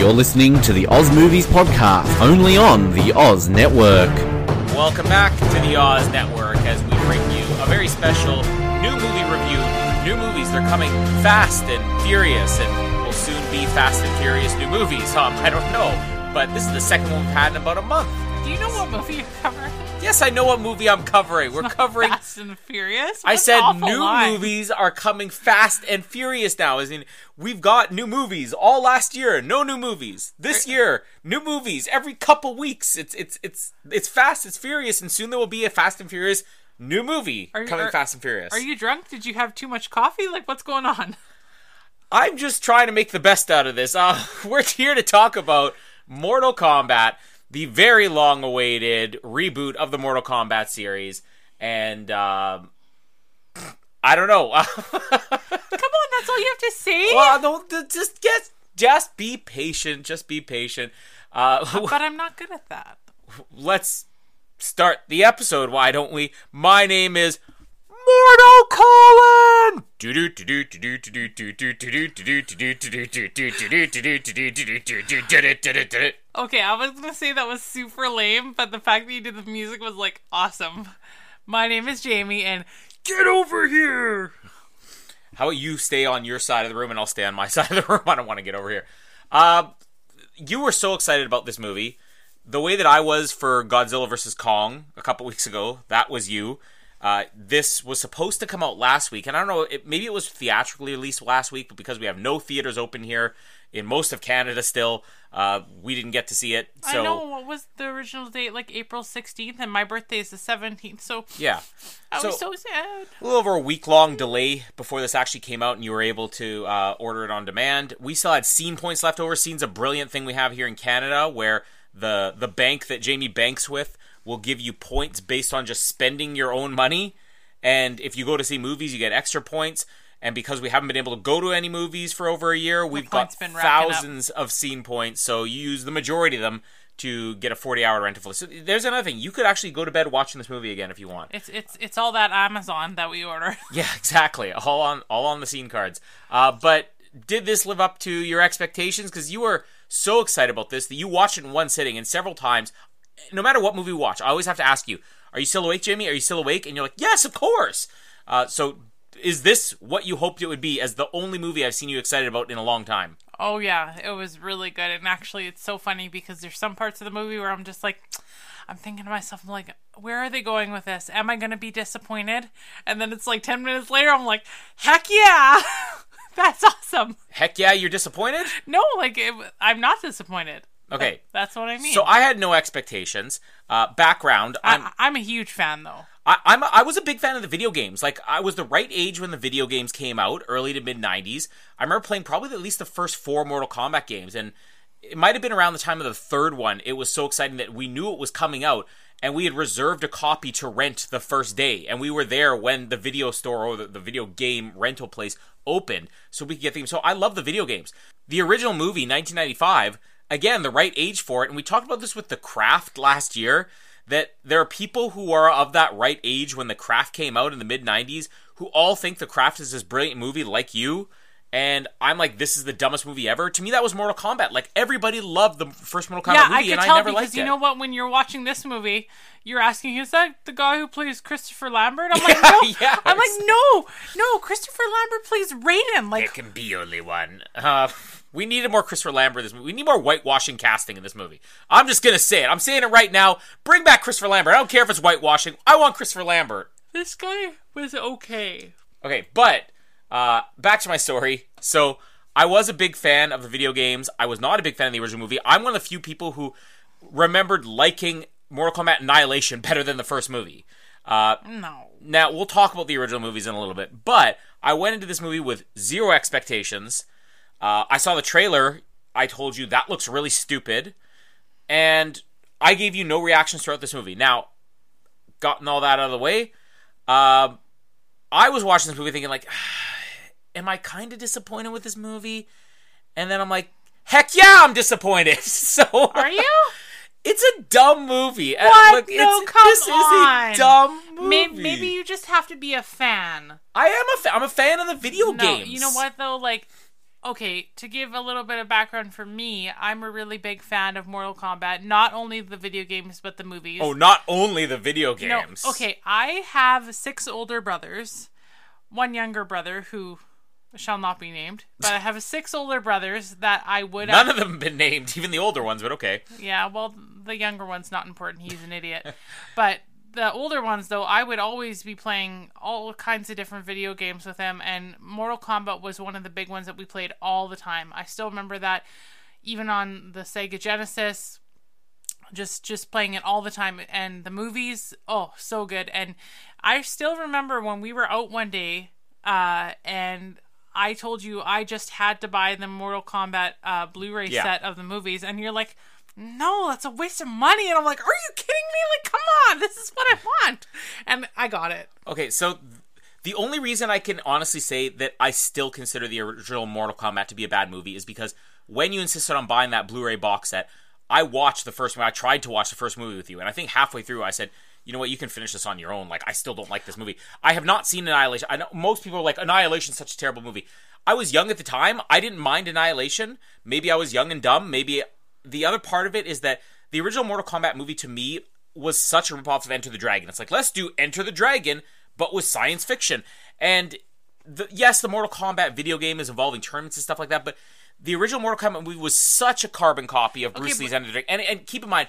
You're listening to the Oz Movies Podcast, only on the Oz Network. Welcome back to the Oz Network as we bring you a very special new movie review. New movies, they're coming fast and furious, and will soon be Fast and Furious new movies. I don't know, but this is the second one we've had in about a month. Do you know what movie you're covering? Yes, I know what movie I'm covering. We're covering Fast and Furious. I said new movies are coming fast and furious now. As in, we've got new movies all last year. No new movies this year. New movies every couple weeks. It's fast. It's furious, and soon there will be a Fast and Furious new movie coming. Fast and Furious. Are you drunk? Did you have too much coffee? Like, what's going on? I'm just trying to make the best out of this. We're here to talk about Mortal Kombat. The very long-awaited reboot of the Mortal Kombat series, and I don't know. Come on, that's all you have to say. Well, don't just be patient. Just be patient. But I'm not good at that. Let's start the episode. Why don't we? My name is Mortal Colin. Okay, I was gonna say that was super lame, but the fact that you did the music was like awesome. My name is Jamie, and get over here. How about you stay on your side of the room, and I'll stay on my side of the room. I don't want to get over here. You were so excited about this movie, the way that I was for Godzilla vs. Kong a couple weeks ago. That was you. This was supposed to come out last week, and I don't know, maybe it was theatrically released last week, but because we have no theaters open here in most of Canada still, we didn't get to see it. So I know, what was the original date, like April 16th, and my birthday is the 17th, so yeah, I was so sad. A little over a week-long delay before this actually came out, and you were able to order it on demand. We still had Scene Points left over. Scene's a brilliant thing we have here in Canada, where the bank that Jamie banks with will give you points based on just spending your own money. And if you go to see movies, you get extra points. And because we haven't been able to go to any movies for over a year, we've got thousands of Scene Points. So you use the majority of them to get a 40-hour rental for. So there's another thing. You could actually go to bed watching this movie again if you want. It's all that Amazon that we order. Yeah, exactly. All on the Scene cards. But did this live up to your expectations? Because you were so excited about this that you watched it in one sitting and several times. No matter what movie we watch, I always have to ask you, are you still awake, Jamie? Are you still awake? And you're like, yes, of course. So is this what you hoped it would be, as the only movie I've seen you excited about in a long time? Oh, yeah. It was really good. And actually, it's so funny because there's some parts of the movie where I'm just like, I'm thinking to myself, I'm like, where are they going with this? Am I going to be disappointed? And then it's like 10 minutes later, I'm like, heck yeah. That's awesome. Heck yeah, you're disappointed? No, like, I'm not disappointed. Okay. That's what I mean. So I had no expectations. Background. I'm a huge fan, though. I was a big fan of the video games. Like, I was the right age when the video games came out, early to mid-90s. I remember playing probably at least the first 4 Mortal Kombat games, and it might have been around the time of the third one. It was so exciting that we knew it was coming out, and we had reserved a copy to rent the first day, and we were there when the video store or the video game rental place opened, so we could get the game. So I love the video games. The original movie, 1995... Again, the right age for it, and we talked about this with The Craft last year, that there are people who are of that right age when The Craft came out in the mid-90s who all think The Craft is this brilliant movie like you, and I'm like, this is the dumbest movie ever. To me, that was Mortal Kombat. Like, everybody loved the first Mortal Kombat movie, and I never liked it. You know what? When you're watching this movie, you're asking, is that the guy who plays Christopher Lambert? I'm like, no. Yeah, I'm like, no, Christopher Lambert plays Raiden. Like, there can be only one. We needed more Christopher Lambert in this movie. We need more whitewashing casting in this movie. I'm just going to say it. I'm saying it right now. Bring back Christopher Lambert. I don't care if it's whitewashing. I want Christopher Lambert. this guy was okay. Okay, but back to my story. So I was a big fan of the video games. I was not a big fan of the original movie. I'm one of the few people who remembered liking Mortal Kombat Annihilation better than the first movie. No. Now, we'll talk about the original movies in a little bit, but I went into this movie with zero expectations. I saw the trailer. I told you, that looks really stupid. And I gave you no reactions throughout this movie. Now, gotten all that out of the way, I was watching this movie thinking, like, am I kind of disappointed with this movie? And then I'm like, heck yeah, I'm disappointed. So are you? It's a dumb movie. What? Look, no, come on. This is a dumb movie. Maybe you just have to be a fan. I am a fan. I'm a fan of the video games. You know what, though? Like, okay, to give a little bit of background for me, I'm a really big fan of Mortal Kombat. Not only the video games, but the movies. Oh, not only the video games. No, okay, I have 6 older brothers. 1 younger brother who shall not be named, but I have 6 older brothers that I would have... None of them have been named, even the older ones, but okay. Yeah, well, the younger one's not important. He's an idiot. But the older ones, though, I would always be playing all kinds of different video games with them, and Mortal Kombat was one of the big ones that we played all the time. I still remember that, even on the Sega Genesis, just playing it all the time. And the movies, oh, so good. And I still remember when we were out one day, and I told you I just had to buy the Mortal Kombat Blu-ray set of the movies. And you're like, no, that's a waste of money. And I'm like, are you kidding me? Like, come on, this is what I want. And I got it. Okay, so the only reason I can honestly say that I still consider the original Mortal Kombat to be a bad movie is because when you insisted on buying that Blu-ray box set, I watched the first movie. I tried to watch the first movie with you. And I think halfway through I said, you know what, you can finish this on your own. Like, I still don't like this movie. I have not seen Annihilation. I know most people are like, Annihilation is such a terrible movie. I was young at the time. I didn't mind Annihilation. Maybe I was young and dumb. Maybe the other part of it is that the original Mortal Kombat movie to me was such a ripoff of Enter the Dragon. It's like, let's do Enter the Dragon, but with science fiction. And yes, the Mortal Kombat video game is involving tournaments and stuff like that, but the original Mortal Kombat movie was such a carbon copy of Bruce Lee's Enter the Dragon. And keep in mind,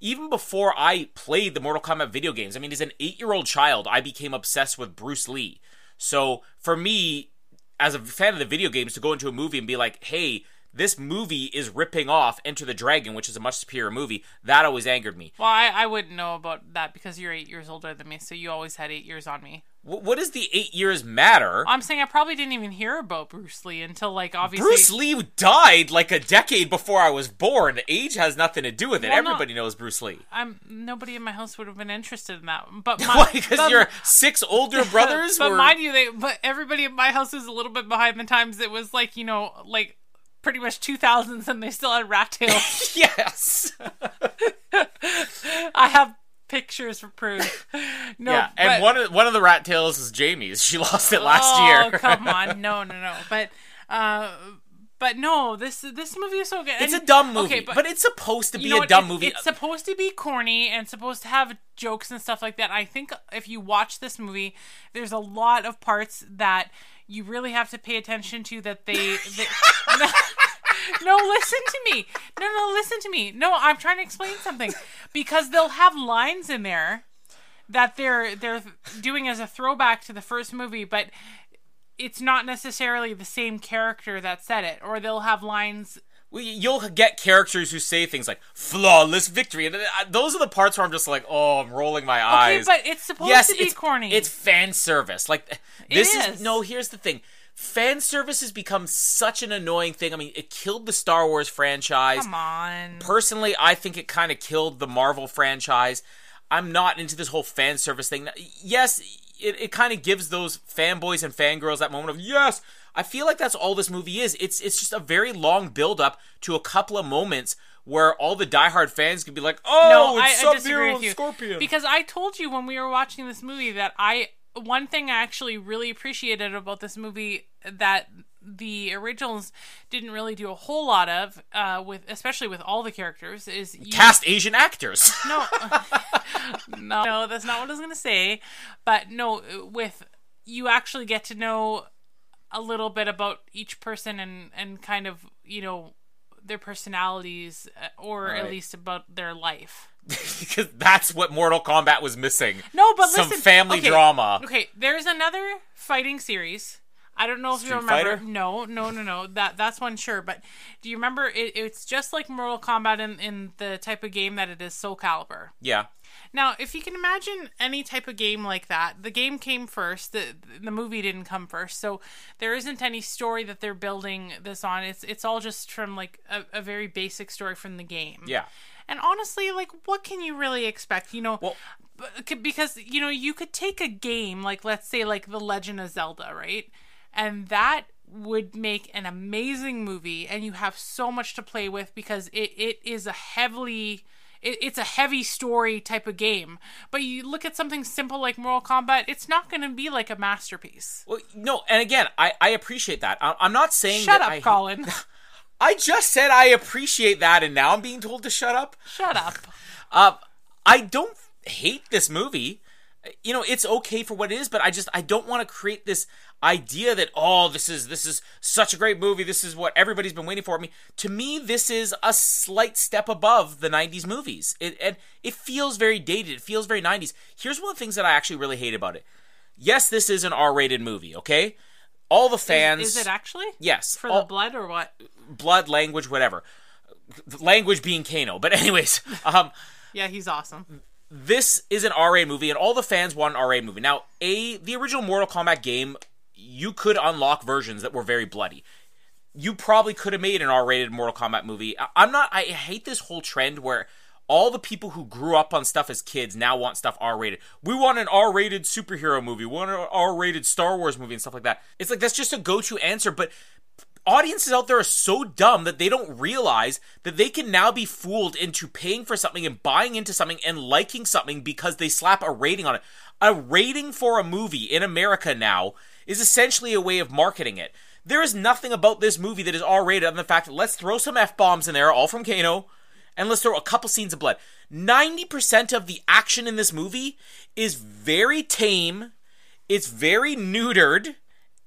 even before I played the Mortal Kombat video games, I mean, as an 8-year-old child, I became obsessed with Bruce Lee. So for me, as a fan of the video games, to go into a movie and be like, hey, this movie is ripping off Enter the Dragon, which is a much superior movie, that always angered me. Well, I wouldn't know about that because you're 8 years older than me, so you always had 8 years on me. What does the 8 years matter? I'm saying I probably didn't even hear about Bruce Lee until, like, obviously... Bruce Lee died, like, a decade before I was born. Age has nothing to do with it. Well, everybody knows Bruce Lee. Nobody in my house would have been interested in that. But because your 6 older brothers were... But mind you, but everybody in my house is a little bit behind the times. It was, like, you know, like, pretty much 2000s, and they still had rat tails. Yes! I have pictures for proof. No, yeah, and but, one of the rat tails is Jamie's. She lost it last year. Oh, come on. No. But no, this movie is so good. It's a dumb movie, okay, but it's supposed to be a dumb movie. It's supposed to be corny and supposed to have jokes and stuff like that. I think if you watch this movie, there's a lot of parts that you really have to pay attention to that they No, listen to me. No, listen to me. No, I'm trying to explain something. Because they'll have lines in there that they're doing as a throwback to the first movie, but it's not necessarily the same character that said it. Or they'll have lines... Well, you'll get characters who say things like, flawless victory. And those are the parts where I'm just like, oh, I'm rolling my eyes. Okay, but it's supposed to be corny. It's fan service. Like, this is... No, here's the thing. Fan service has become such an annoying thing. I mean, it killed the Star Wars franchise. Come on. Personally, I think it kind of killed the Marvel franchise. I'm not into this whole fan service thing. Yes, it kind of gives those fanboys and fangirls that moment of, yes, I feel like that's all this movie is. It's just a very long build-up to a couple of moments where all the diehard fans could be like, oh, no, it's Sub-Zero and Scorpion. Because I told you when we were watching this movie that one thing I actually really appreciated about this movie that the originals didn't really do a whole lot of, especially with all the characters, is... Cast Asian actors! No, that's not what I was going to say. But no, you actually get to know a little bit about each person and kind of, you know, their personalities, or at least about their life. Because that's what Mortal Kombat was missing. No, but some family drama. Okay, there's another fighting series. I don't know if you remember. Fighter? No. That's one, sure. But do you remember? It's just like Mortal Kombat in the type of game that it is, Soul Calibur. Yeah. Now, if you can imagine any type of game like that, the game came first. The movie didn't come first. So there isn't any story that they're building this on. It's all just from like a very basic story from the game. Yeah. And honestly, like, what can you really expect? You know, well, because, you know, you could take a game, like, let's say, like, The Legend of Zelda, right? And that would make an amazing movie, and you have so much to play with because it is a heavily... It's a heavy story type of game. But you look at something simple like Mortal Kombat, it's not going to be like a masterpiece. Well, no, and again, I appreciate that. I'm not saying shut that up, Colin. I just said I appreciate that, and now I'm being told to shut up. Shut up. I don't hate this movie. You know, it's okay for what it is, but I don't want to create this idea that, oh, this is such a great movie. This is what everybody's been waiting for. I mean, to me, this is a slight step above the 90s movies. And it feels very dated. It feels very 90s. Here's one of the things that I actually really hate about it. Yes, this is an R-rated movie, okay? All the fans... Is it actually? Yes. For the blood or what? Blood, language, whatever. Language being Kano. But anyways... yeah, he's awesome. This is an R-rated movie, and all the fans want an R-rated movie. Now, the original Mortal Kombat game, you could unlock versions that were very bloody. You probably could have made an R-rated Mortal Kombat movie. I hate this whole trend where all the people who grew up on stuff as kids now want stuff R-rated. We want an R-rated superhero movie. We want an R-rated Star Wars movie and stuff like that. It's like, that's just a go-to answer, but... Audiences out there are so dumb that they don't realize that they can now be fooled into paying for something and buying into something and liking something because they slap a rating on it. A rating for a movie in America now is essentially a way of marketing it. There is nothing about this movie that is R-rated other than the fact that let's throw some F-bombs in there, all from Kano, and let's throw a couple scenes of blood. 90% of the action in this movie is very tame, it's very neutered,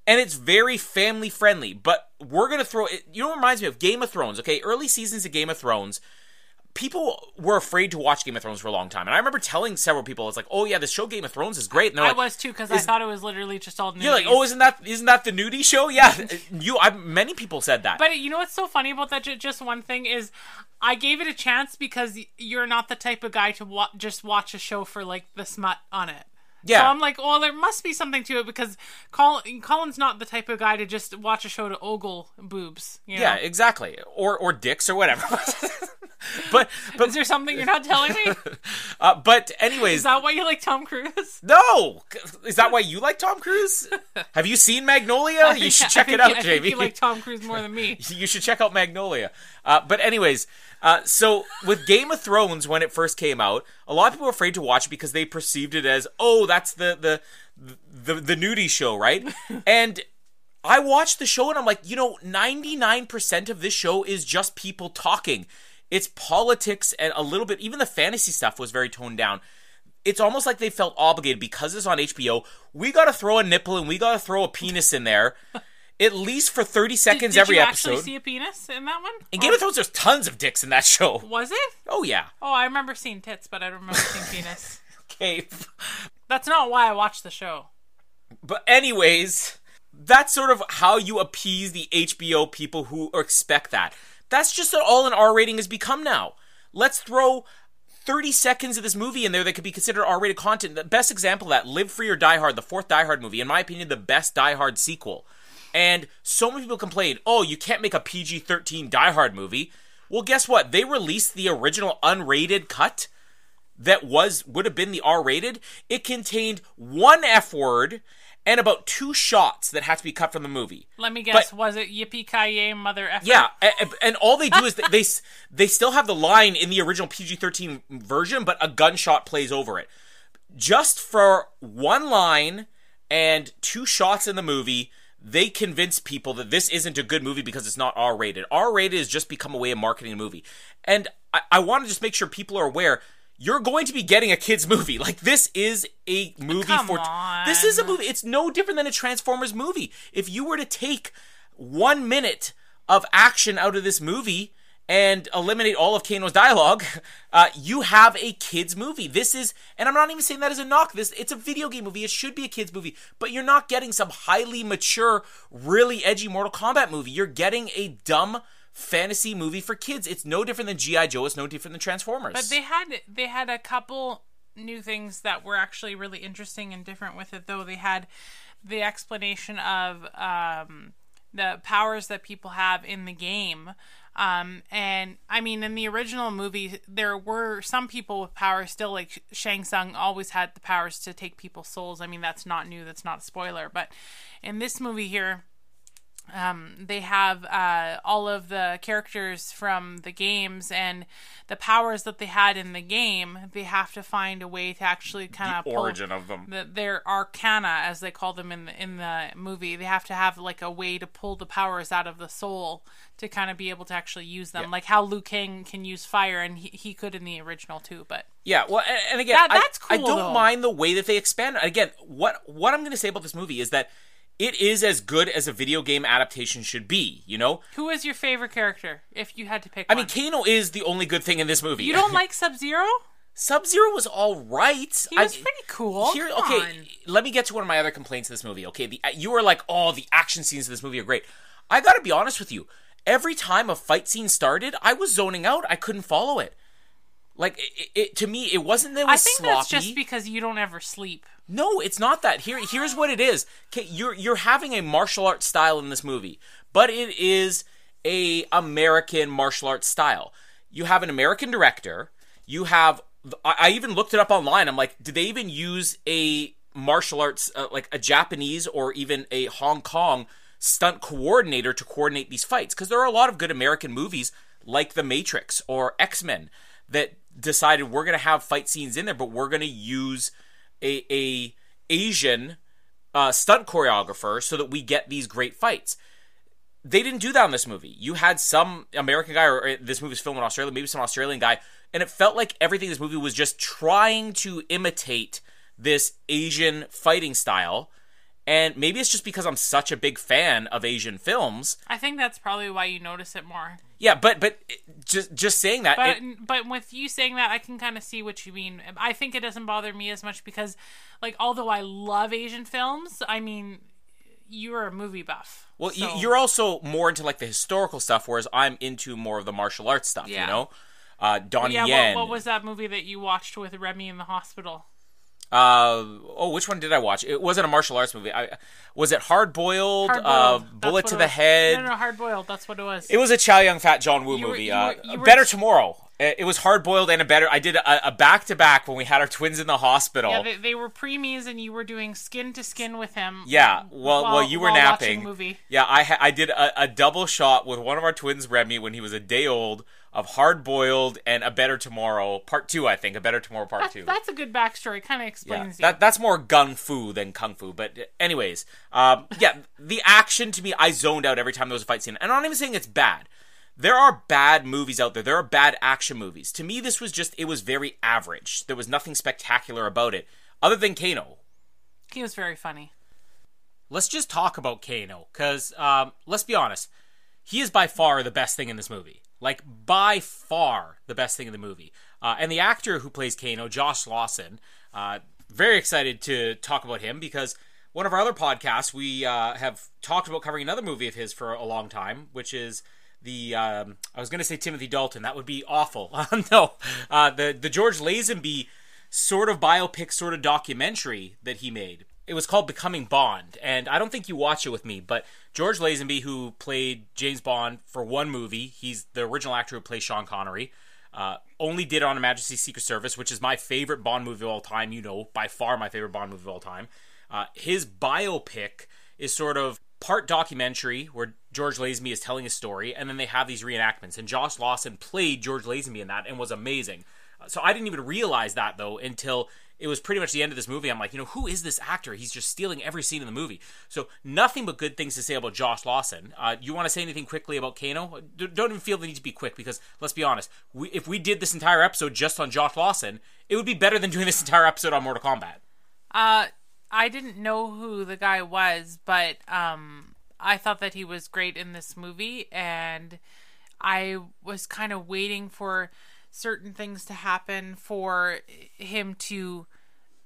and it's very family-friendly, but we're going to throw it... You know what reminds me of? Game of Thrones, okay? Early seasons of Game of Thrones, people were afraid to watch Game of Thrones for a long time. And I remember telling several people, it's like, oh, yeah, the show Game of Thrones is great. And I was too, because I thought it was literally just all nudies. You're like, oh, isn't that the nudie show? Yeah, many people said that. But you know what's so funny about that? Just one thing is... I gave it a chance because you're not the type of guy to just watch a show for, like, the smut on it. Yeah. So I'm like, well, there must be something to it because Colin's not the type of guy to just watch a show to ogle boobs. You know? Yeah, exactly. Or dicks or whatever. but is there something you're not telling me? But anyways. Is that why you like Tom Cruise? No. Is that why you like Tom Cruise? Have you seen Magnolia? You should check it out, Jamie. I think you like Tom Cruise more than me. You should check out Magnolia. But anyways. So with Game of Thrones, when it first came out, a lot of people were afraid to watch it because they perceived it as, oh, that's the nudie show, right? And I watched the show and I'm like, you know, 99% of this show is just people talking. It's politics and a little bit, even the fantasy stuff was very toned down. It's almost like they felt obligated because it's on HBO. We got to throw a nipple and we got to throw a penis in there. At least for 30 seconds every episode. Did you actually see a penis in that one? In Game of Thrones, there's tons of dicks in that show. Was it? Oh, yeah. Oh, I remember seeing tits, but I don't remember seeing penis. Okay. That's not why I watched the show. But anyways, that's sort of how you appease the HBO people who expect that. That's just all an R rating has become now. Let's throw 30 seconds of this movie in there that could be considered R-rated content. The best example of that, Live Free or Die Hard, the fourth Die Hard movie. In my opinion, the best Die Hard sequel. And so many people complained, oh, you can't make a PG-13 Die Hard movie. Well, guess what? They released the original unrated cut that would have been the R-rated. It contained one F-word and about two shots that had to be cut from the movie. Let me guess, was it yippee-ki-yay mother F? Yeah, and all they do is they still have the line in the original PG-13 version, but a gunshot plays over it. Just for one line and two shots in the movie... They convince people that this isn't a good movie because it's not R-rated. R-rated has just become a way of marketing a movie. And I want to just make sure people are aware, you're going to be getting a kid's movie. Like, this is a movie This is a movie. It's no different than a Transformers movie. If you were to take 1 minute of action out of this movie and eliminate all of Kano's dialogue, you have a kid's movie. This is, and I'm not even saying that as a knock, it's a video game movie. It should be a kid's movie, but you're not getting some highly mature, really edgy Mortal Kombat movie. You're getting a dumb fantasy movie for kids. It's no different than G.I. Joe. It's no different than Transformers. But they had a couple new things that were actually really interesting and different with it, though. They had the explanation of the powers that people have in the game. And I mean, in the original movie, there were some people with powers still, like Shang Tsung always had the powers to take people's souls. I mean, that's not new. That's not a spoiler. But in this movie here, they have all of the characters from the games and the powers that they had in the game. They have to find a way to actually kind of pull origin of them. Their arcana, as they call them in the movie. They have to have like a way to pull the powers out of the soul to kind of be able to actually use them, yeah. Like how Liu Kang can use fire, and he could in the original too. But yeah, well, and again, that's cool. I don't mind the way that they expand. Again, what I'm going to say about this movie is that it is as good as a video game adaptation should be, you know? Who is your favorite character, if you had to pick one? I mean, Kano is the only good thing in this movie. You don't like Sub-Zero? Sub-Zero was all right. He was pretty cool. Let me get to one of my other complaints of this movie, okay? You were like, oh, the action scenes of this movie are great. I gotta be honest with you. Every time a fight scene started, I was zoning out. I couldn't follow it. Like, to me, it wasn't that it was sloppy. I think that's just because you don't ever sleep. No, it's not that. Here's what it is. Okay, you're having a martial arts style in this movie, but it is a American martial arts style. You have an American director. You have... I even looked it up online. I'm like, did they even use a martial arts, like a Japanese or even a Hong Kong stunt coordinator to coordinate these fights? Because there are a lot of good American movies like The Matrix or X-Men that decided we're going to have fight scenes in there, but we're going to use a Asian stunt choreographer so that we get these great fights. They didn't do that in this movie. You had some American guy, or this movie was filmed in Australia, maybe some Australian guy, and it felt like everything in this movie was just trying to imitate this Asian fighting style. And maybe it's just because I'm such a big fan of Asian films. I think that's probably why you notice it more. Yeah, but just saying that. But with you saying that, I can kind of see what you mean. I think it doesn't bother me as much because, like, although I love Asian films, I mean, you're a movie buff. Well, so You're also more into, like, the historical stuff, whereas I'm into more of the martial arts stuff, yeah. You know? Donnie Yen. What was that movie that you watched with Remy in the hospital? Which one did I watch? It wasn't a martial arts movie. Was it Hard Boiled? Bullet to the Head? No, Hard Boiled. That's what it was. It was a Chow Yun-Fat John Woo movie. A Better Tomorrow. It was Hard Boiled and A Better. I did a back-to-back when we had our twins in the hospital. Yeah, they were preemies and you were doing skin to skin with him. Yeah, while you were napping. Movie. Yeah, I did a double shot with one of our twins, Remy, when he was a day old, of Hard Boiled and A Better Tomorrow Part 2, I think. A Better Tomorrow Part 2. That's a good backstory. It kind of explains you. That's more gun fu than kung fu. But anyways, the action to me, I zoned out every time there was a fight scene. And I'm not even saying it's bad. There are bad movies out there. There are bad action movies. To me, this was it was very average. There was nothing spectacular about it other than Kano. He was very funny. Let's just talk about Kano because, let's be honest, he is by far the best thing in this movie. Like, by far the best thing in the movie. And the actor who plays Kano, Josh Lawson, very excited to talk about him because one of our other podcasts, we have talked about covering another movie of his for a long time, which is the, I was going to say Timothy Dalton. That would be awful. No. The George Lazenby sort of biopic, sort of documentary that he made. It was called Becoming Bond. And I don't think you watch it with me, but George Lazenby, who played James Bond for one movie, he's the original actor who plays Sean Connery, only did it on Her Majesty's Secret Service, which is my favorite Bond movie of all time, you know, by far my favorite Bond movie of all time. His biopic is sort of part documentary where George Lazenby is telling his story, and then they have these reenactments. And Josh Lawson played George Lazenby in that and was amazing. So I didn't even realize that, though, until it was pretty much the end of this movie. I'm like, you know, who is this actor? He's just stealing every scene in the movie. So nothing but good things to say about Josh Lawson. You want to say anything quickly about Kano? Don't even feel the need to be quick because, let's be honest, if we did this entire episode just on Josh Lawson, it would be better than doing this entire episode on Mortal Kombat. I didn't know who the guy was, but I thought that he was great in this movie, and I was kind of waiting for certain things to happen for him to,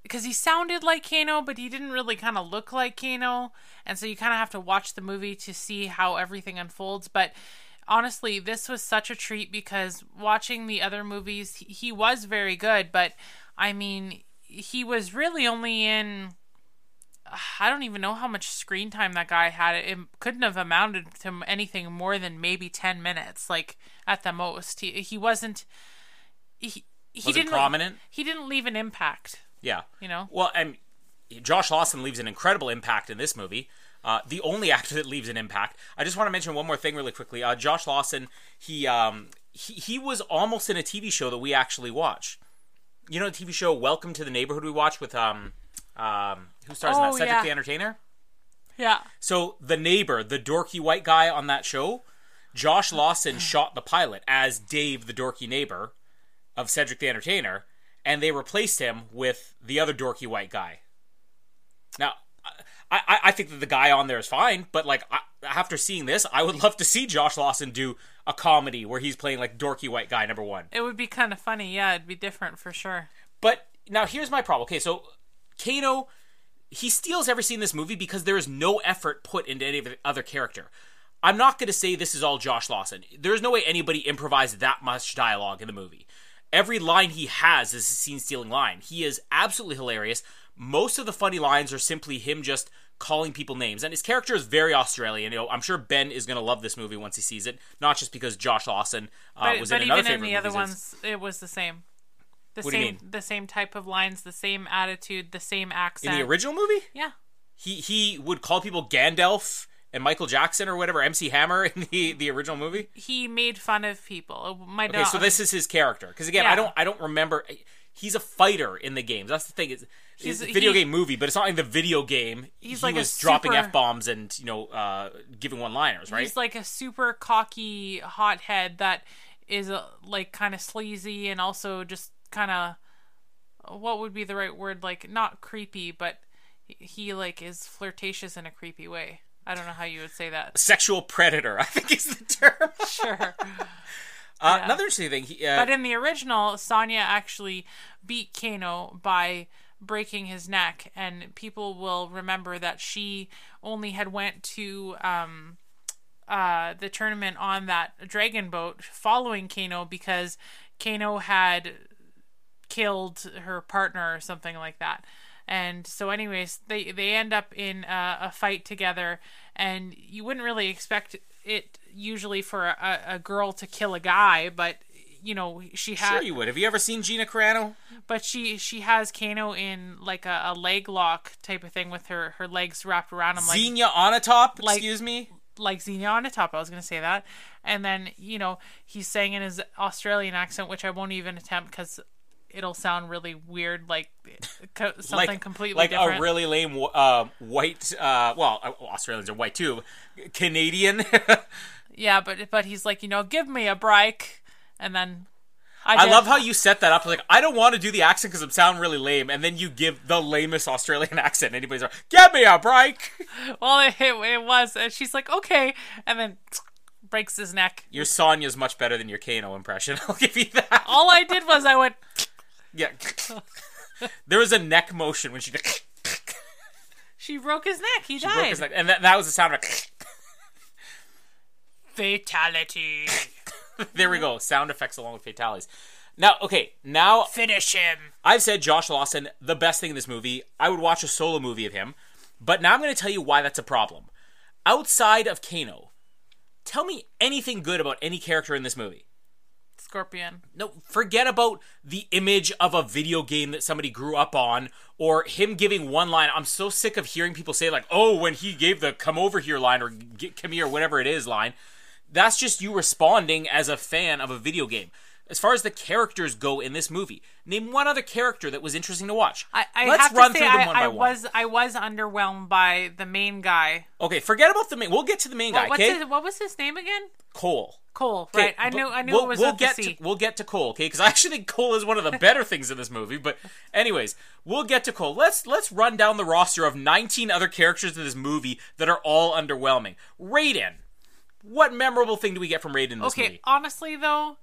because he sounded like Kano, but he didn't really kind of look like Kano. And so you kind of have to watch the movie to see how everything unfolds. But honestly, this was such a treat, because watching the other movies, he was very good. But I mean, he was really only in, I don't even know how much screen time that guy had. It couldn't have amounted to anything more than maybe 10 minutes, like at the most. He wasn't, he didn't prominent. He didn't leave an impact. Yeah. You know? Well, and Josh Lawson leaves an incredible impact in this movie. The only actor that leaves an impact. I just want to mention one more thing really quickly. Josh Lawson, he was almost in a TV show that we actually watch. You know the TV show Welcome to the Neighborhood we watch with, who stars in that? Cedric the Entertainer? Yeah. So the neighbor, the dorky white guy on that show, Josh Lawson shot the pilot as Dave, the dorky neighbor of Cedric the Entertainer, and they replaced him with the other dorky white guy. Now, I think that the guy on there is fine, but like after seeing this, I would love to see Josh Lawson do a comedy where he's playing like dorky white guy number one. It would be kind of funny. Yeah, it'd be different for sure. But now here's my problem. Okay, so Kano, he steals every scene in this movie because there is no effort put into any other character. I'm not going to say this is all Josh Lawson. There's no way anybody improvised that much dialogue in the movie. Every line he has is a scene-stealing line. He is absolutely hilarious. Most of the funny lines are simply him just calling people names. And his character is very Australian. You know, I'm sure Ben is going to love this movie once he sees it. Not just because Josh Lawson was in another favorite movie. But even in the other ones, it was the same. The same type of lines, the same attitude, the same accent. In the original movie? Yeah. He would call people Gandalf and Michael Jackson or whatever, MC Hammer in the original movie. He made fun of people. Okay, so this is his character. Because again, yeah. I don't remember. He's a fighter in the games. That's the thing. It's a video game movie, but it's not like the video game. He like was dropping F-bombs and giving one-liners, right? He's like a super cocky hothead that is like kind of sleazy and also just kind of, what would be the right word? Like, not creepy, but he like is flirtatious in a creepy way. I don't know how you would say that. Sexual predator, I think is the term. Sure. Yeah. Another interesting thing. But in the original, Sonya actually beat Kano by breaking his neck, and people will remember that she only had went to the tournament on that dragon boat following Kano because Kano had killed her partner or something like that. And so anyways, they end up in a fight together, and you wouldn't really expect it usually for a girl to kill a guy, but you know, she had... Sure you would. Have you ever seen Gina Carano? But she has Kano in like a leg lock type of thing with her legs wrapped around him. Like Xenia on a top, excuse me? Like Xenia on a top, I was going to say that. And then, you know, he's saying in his Australian accent, which I won't even attempt because... it'll sound really weird, like something completely different. Like a really lame white... Australians are white too. Canadian. Yeah, but he's like, give me a break. And then... I love how you set that up. Like, I don't want to do the accent because it sounds really lame. And then you give the lamest Australian accent. Anybody's like, give me a break. Well, it was. And she's like, okay. And then... breaks his neck. Your Sonya's much better than your Kano impression. I'll give you that. All I did was I went... Yeah. There was a neck motion when she did. She broke his neck. She died. Broke his neck. And that was the sound of fatality. There we go. Sound effects along with fatalities. Now, okay. Now... finish him. I've said Josh Lawson, the best thing in this movie. I would watch a solo movie of him. But now I'm going to tell you why that's a problem. Outside of Kano, tell me anything good about any character in this movie. Scorpion. No, forget about the image of a video game that somebody grew up on or him giving one line. I'm so sick of hearing people say like, oh, when he gave the come over here line or come here, whatever it is line. That's just you responding as a fan of a video game. As far as the characters go in this movie, name one other character that was interesting to watch. Let's run through them one by one. I was underwhelmed by the main guy. Okay, forget about the main. We'll get to the main guy. Okay, what was his name again? Cole. Right. I knew it was up to see. We'll get to Cole. Okay, because I actually think Cole is one of the better things in this movie. But anyways, we'll get to Cole. Let's run down the roster of 19 other characters in this movie that are all underwhelming. Raiden. what memorable thing do we get from Raiden in this movie? Okay, honestly, though,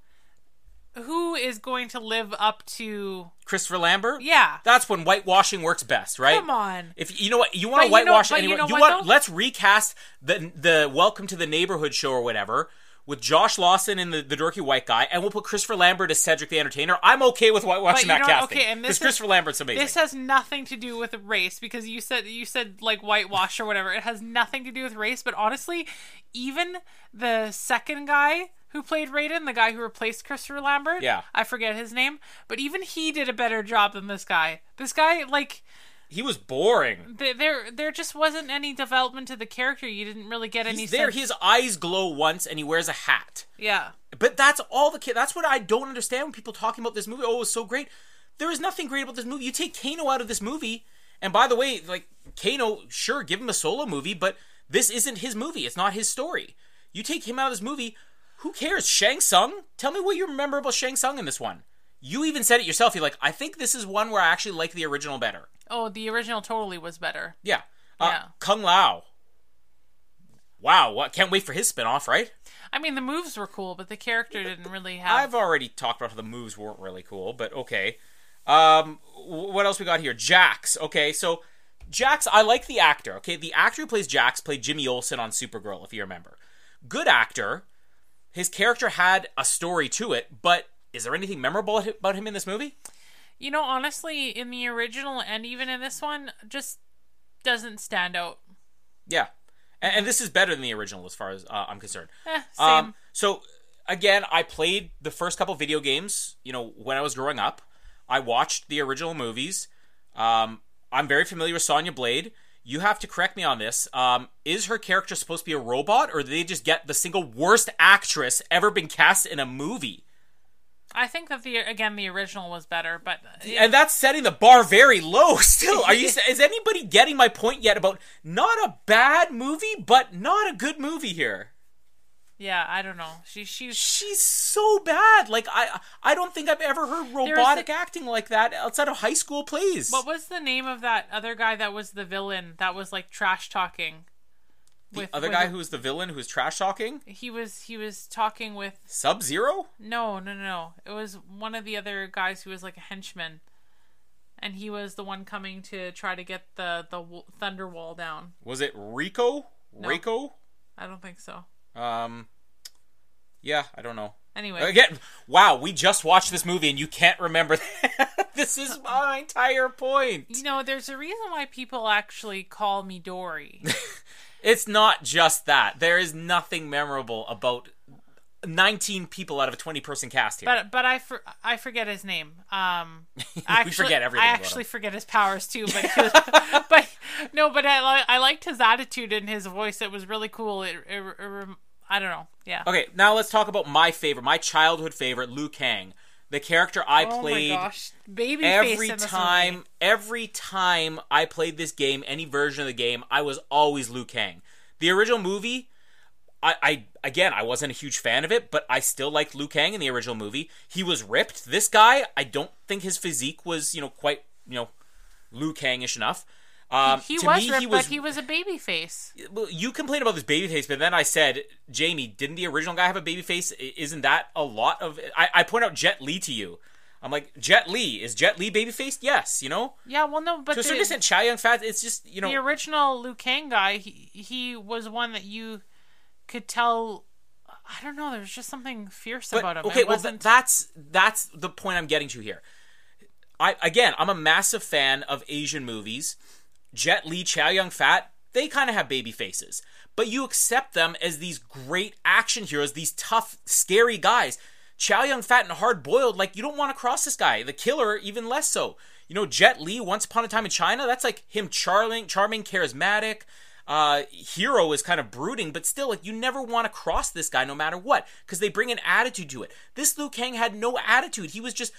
who is going to live up to... Christopher Lambert? Yeah. That's when whitewashing works best, right? Come on. If you know what, you want to whitewash it anyway. Let's recast the Welcome to the Neighborhood show or whatever with Josh Lawson and the dorky white guy, and we'll put Christopher Lambert as Cedric the Entertainer. I'm okay with whitewashing that casting. Okay, and this Christopher Lambert's amazing. This has nothing to do with race, because you said like whitewash or whatever. It has nothing to do with race, but honestly, even the second guy who played Raiden, the guy who replaced Christopher Lambert, yeah, I forget his name, but even he did a better job than this guy. This guy, like, he was boring. There just wasn't any development to the character. You didn't really get any sense. His eyes glow once, and he wears a hat. Yeah. But that's all that's what I don't understand when people talking about this movie. Oh, it was so great. There is nothing great about this movie. You take Kano out of this movie, and by the way, like, Kano, sure, give him a solo movie, but this isn't his movie. It's not his story. You take him out of this movie, who cares? Shang Tsung? Tell me what you remember about Shang Tsung in this one. You even said it yourself. You're like, I think this is one where I actually like the original better. Oh, the original totally was better. Yeah. Yeah. Kung Lao. Wow. Can't wait for his spinoff, right? I mean, the moves were cool, but the character didn't really have... I've already talked about how the moves weren't really cool, but okay. What else we got here? Jax. Okay, so Jax, I like the actor. Okay, the actor who plays Jax played Jimmy Olsen on Supergirl, if you remember. Good actor. His character had a story to it, but is there anything memorable about him in this movie? You know, honestly, in the original and even in this one, just doesn't stand out. Yeah. And this is better than the original as far as I'm concerned. Same. So, again, I played the first couple video games, you know, when I was growing up. I watched the original movies. I'm very familiar with Sonya Blade. You have to correct me on this. Is her character supposed to be a robot, or did they just get the single worst actress ever been cast in a movie? I think that the original was better, but and that's setting the bar very low. Still, is anybody getting my point yet about not a bad movie, but not a good movie here? Yeah, I don't know. She's so bad. Like I don't think I've ever heard robotic acting like that outside of high school plays. What was the name of that other guy that was the villain that was like trash talking? Who was the villain who was trash talking? He was talking with Sub-Zero? No. It was one of the other guys who was like a henchman, and he was the one coming to try to get the thunder wall down. Was it Rico? No. Rico? I don't think so. Yeah, I don't know. Anyway, again, wow, we just watched this movie and you can't remember that. This is my entire point. You know, there's a reason why people actually call me Dory. It's not just that. There is nothing memorable about 19 people out of a 20-person cast here. But I forget his name. We forget everything. I actually forget his powers too. But I liked his attitude and his voice. It was really cool. I don't know. Yeah. Okay, now let's talk about my childhood favorite, Liu Kang, the character I played. Oh my gosh, baby face in this movie. Every time I played this game, any version of the game, I was always Liu Kang. The original movie, I wasn't a huge fan of it, but I still liked Liu Kang in the original movie. He was ripped. This guy, I don't think his physique was, you know, quite, you know, Liu Kang-ish enough. He was ripped, but he was a baby face. You complain about this baby face, but then I said, Jamie, didn't the original guy have a baby face? Isn't that a lot of... I point out Jet Li to you. I'm like, Jet Li. Is Jet Li baby faced? Yes, you know? Yeah, well, no, but... To a certain extent, Chow Yun-Fat, it's just, you know... The original Liu Kang guy, he was one that you could tell... I don't know, there's just something fierce about him. Okay, that's the point I'm getting to here. I'm a massive fan of Asian movies. Jet Li, Chow Yun-Fat, they kind of have baby faces. But you accept them as these great action heroes, these tough, scary guys. Chow Yun-Fat and Hard Boiled, like, you don't want to cross this guy. The Killer, even less so. You know, Jet Li, Once Upon a Time in China, that's like him charming, charismatic. Hero is kind of brooding, but still, like, you never want to cross this guy no matter what, because they bring an attitude to it. This Liu Kang had no attitude. He was just...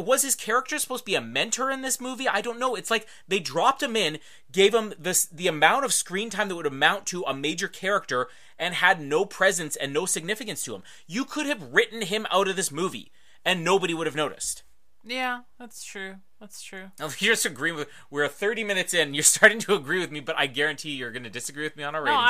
Was his character supposed to be a mentor in this movie? I don't know. It's like they dropped him in, gave him the amount of screen time that would amount to a major character, and had no presence and no significance to him. You could have written him out of this movie, and nobody would have noticed. Yeah, that's true. That's true. Now, you're just agreeing with... We're 30 minutes in. You're starting to agree with me, but I guarantee you're going to disagree with me on a rating. No,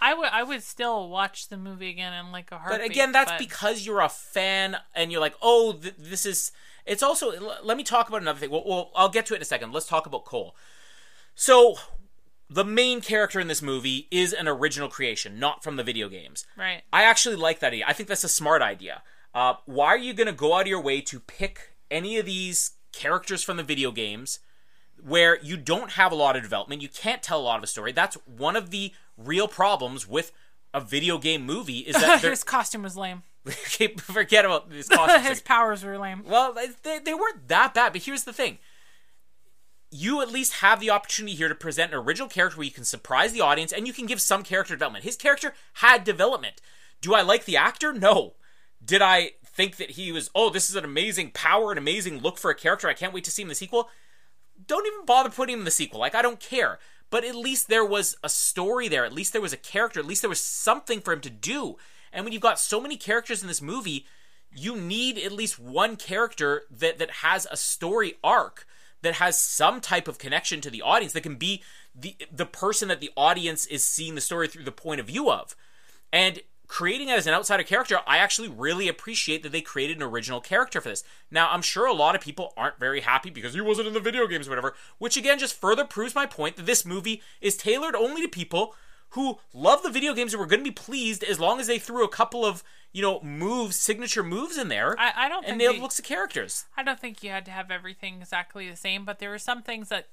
I would still watch the movie again in like a heartbeat. But again, that's because you're a fan and you're like, oh, this is... It's also... Let me talk about another thing. Well, I'll get to it in a second. Let's talk about Cole. So... The main character in this movie is an original creation, not from the video games. Right. I actually like that idea. I think that's a smart idea. Why are you going to go out of your way to pick any of these characters from the video games where you don't have a lot of development, you can't tell a lot of a story? That's one of the real problems with a video game movie is that... His costume was lame. Forget about his costume. His powers were lame. Well, they weren't that bad, but here's the thing. You at least have the opportunity here to present an original character where you can surprise the audience and you can give some character development. His character had development. Do I like the actor? No. Did I think that he was, oh, this is an amazing power, an amazing look for a character. I can't wait to see him in the sequel. Don't even bother putting him in the sequel. Like, I don't care. But at least there was a story there. At least there was a character. At least there was something for him to do. And when you've got so many characters in this movie, you need at least one character that has a story arc, that has some type of connection to the audience, that can be the person that the audience is seeing the story through the point of view of. And creating it as an outsider character, I actually really appreciate that they created an original character for this. Now, I'm sure a lot of people aren't very happy because he wasn't in the video games or whatever, which again just further proves my point that this movie is tailored only to people who love the video games and were going to be pleased as long as they threw a couple of, moves, signature moves in there. I don't think... And nailed looks of characters. I don't think you had to have everything exactly the same, but there were some things that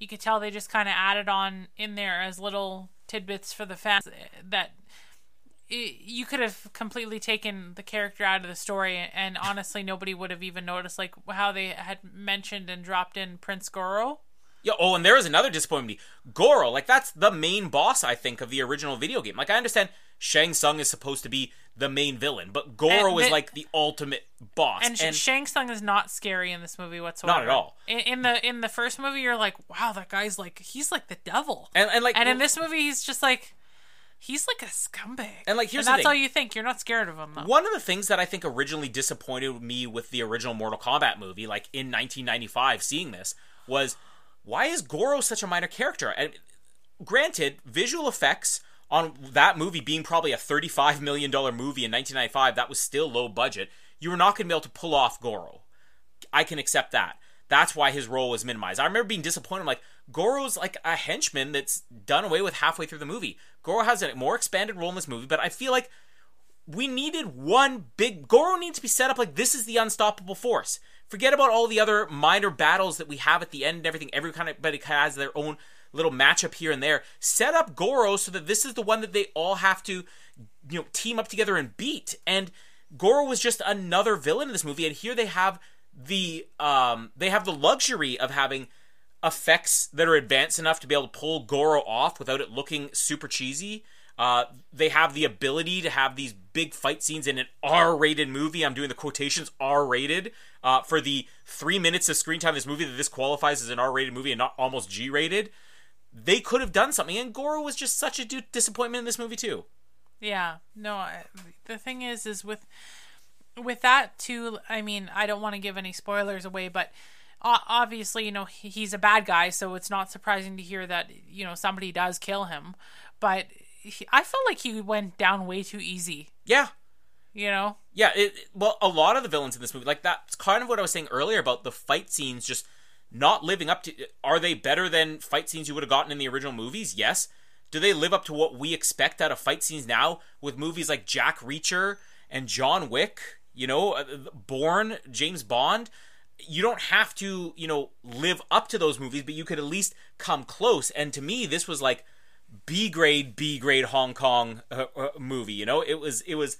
you could tell they just kind of added on in there as little tidbits for the fans that... You could have completely taken the character out of the story and honestly nobody would have even noticed, like how they had mentioned and dropped in Prince Goro. Yeah, oh, and there is another disappointment. Goro, like, that's the main boss, I think, of the original video game. Like, I understand Shang Tsung is supposed to be the main villain, but Goro is, like, the ultimate boss. And Shang Tsung is not scary in this movie whatsoever. Not at all. In the first movie, you're like, wow, that guy's, like, he's, like, the devil. And in this movie, he's just, like... He's like a scumbag. And like, here's the thing. That's all you think. You're not scared of him, though. One of the things that I think originally disappointed me with the original Mortal Kombat movie, like in 1995, seeing this, was why is Goro such a minor character? And granted, visual effects on that movie being probably a $35 million movie in 1995, that was still low budget. You were not going to be able to pull off Goro. I can accept that. That's why his role was minimized. I remember being disappointed. I'm like, Goro's like a henchman that's done away with halfway through the movie. Goro has a more expanded role in this movie, but I feel like we needed one big... Goro needs to be set up like this is the unstoppable force. Forget about all the other minor battles that we have at the end and everything. Everybody has their own little matchup here and there. Set up Goro so that this is the one that they all have to, team up together and beat. And Goro was just another villain in this movie, and here they have... they have the luxury of having effects that are advanced enough to be able to pull Goro off without it looking super cheesy. They have the ability to have these big fight scenes in an R-rated movie. I'm doing the quotations R-rated for the 3 minutes of screen time of this movie that this qualifies as an R-rated movie and not almost G-rated. They could have done something, and Goro was just such a disappointment in this movie too. Yeah, no, the thing is with that too, I mean, I don't want to give any spoilers away, but obviously, he's a bad guy, so it's not surprising to hear that, somebody does kill him. But I felt like he went down way too easy. Yeah. Yeah, well, a lot of the villains in this movie, like that's kind of what I was saying earlier about the fight scenes just not living up to... Are they better than fight scenes you would have gotten in the original movies? Yes. Do they live up to what we expect out of fight scenes now with movies like Jack Reacher and John Wick? Bourne, James Bond, you don't have to, live up to those movies, but you could at least come close. And to me, this was like B-grade Hong Kong movie. It was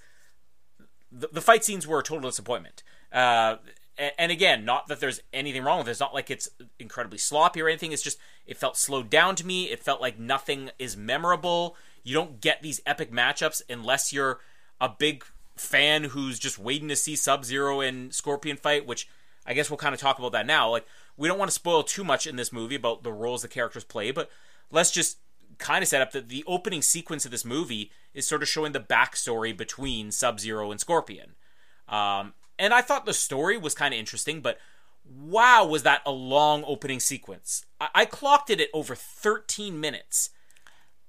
the fight scenes were a total disappointment. And again, not that there's anything wrong with it. It's not like it's incredibly sloppy or anything. It's just, it felt slowed down to me. It felt like nothing is memorable. You don't get these epic matchups unless you're a big fan who's just waiting to see Sub-Zero and Scorpion fight, which I guess we'll kind of talk about that now. Like, we don't want to spoil too much in this movie about the roles the characters play, but let's just kind of set up that the opening sequence of this movie is sort of showing the backstory between Sub-Zero and Scorpion. And I thought the story was kind of interesting, but Wow, was that a long opening sequence. I clocked it at over 13 minutes.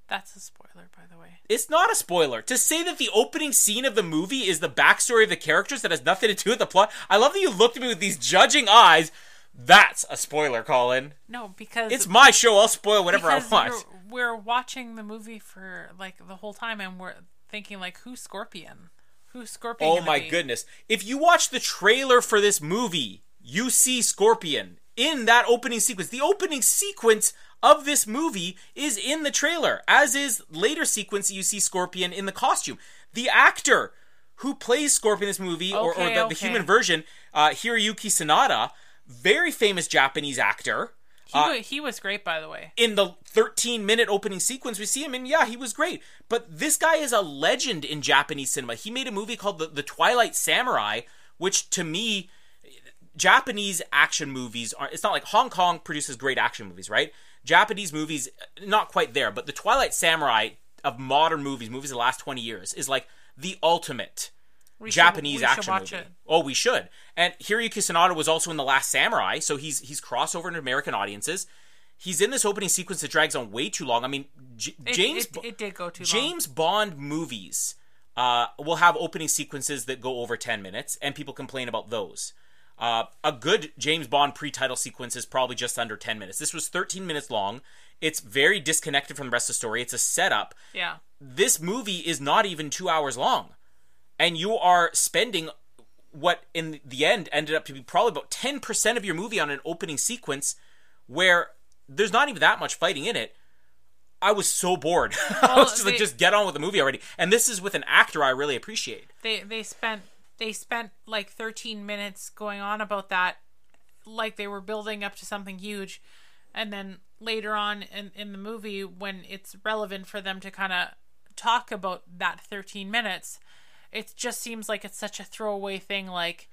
That's a spoiler, by the way. It's not a spoiler. To say that the opening scene of the movie is the backstory of the characters that has nothing to do with the plot. I love that you looked at me with these judging eyes. That's a spoiler, Colin. No, because... it's my show. I'll spoil whatever I want. We're watching the movie for, like, the whole time, and we're thinking, like, who's Scorpion? Who's Scorpion? Oh, my goodness. If you watch the trailer for this movie, you see Scorpion in that opening sequence. The opening sequence of this movie is in the trailer, as is later sequence you see Scorpion in the costume. The actor who plays Scorpion in this movie, the human version, Hiroyuki Sanada, very famous Japanese actor. He was great, by the way. In the 13-minute opening sequence, we see him, and yeah, he was great. But this guy is a legend in Japanese cinema. He made a movie called The Twilight Samurai, which to me, Japanese action movies are. It's not like Hong Kong produces great action movies, right? Japanese movies, not quite there, but The Twilight Samurai of modern movies of the last 20 years, is like the ultimate Japanese action movie. Oh, we should. And Hiroyuki Sanada was also in The Last Samurai, so he's crossover in American audiences. He's in this opening sequence that drags on way too long. I mean, James Bond movies will have opening sequences that go over 10 minutes, and people complain about those. A good James Bond pre-title sequence is probably just under 10 minutes. This was 13 minutes long. It's very disconnected from the rest of the story. It's a setup. Yeah. This movie is not even 2 hours long. And you are spending what in the end ended up to be probably about 10% of your movie on an opening sequence where there's not even that much fighting in it. I was so bored. I was just get on with the movie already. And this is with an actor I really appreciate. They spent like 13 minutes going on about that, like they were building up to something huge. And then later on in the movie, when it's relevant for them to kind of talk about that 13 minutes... it just seems like it's such a throwaway thing, like,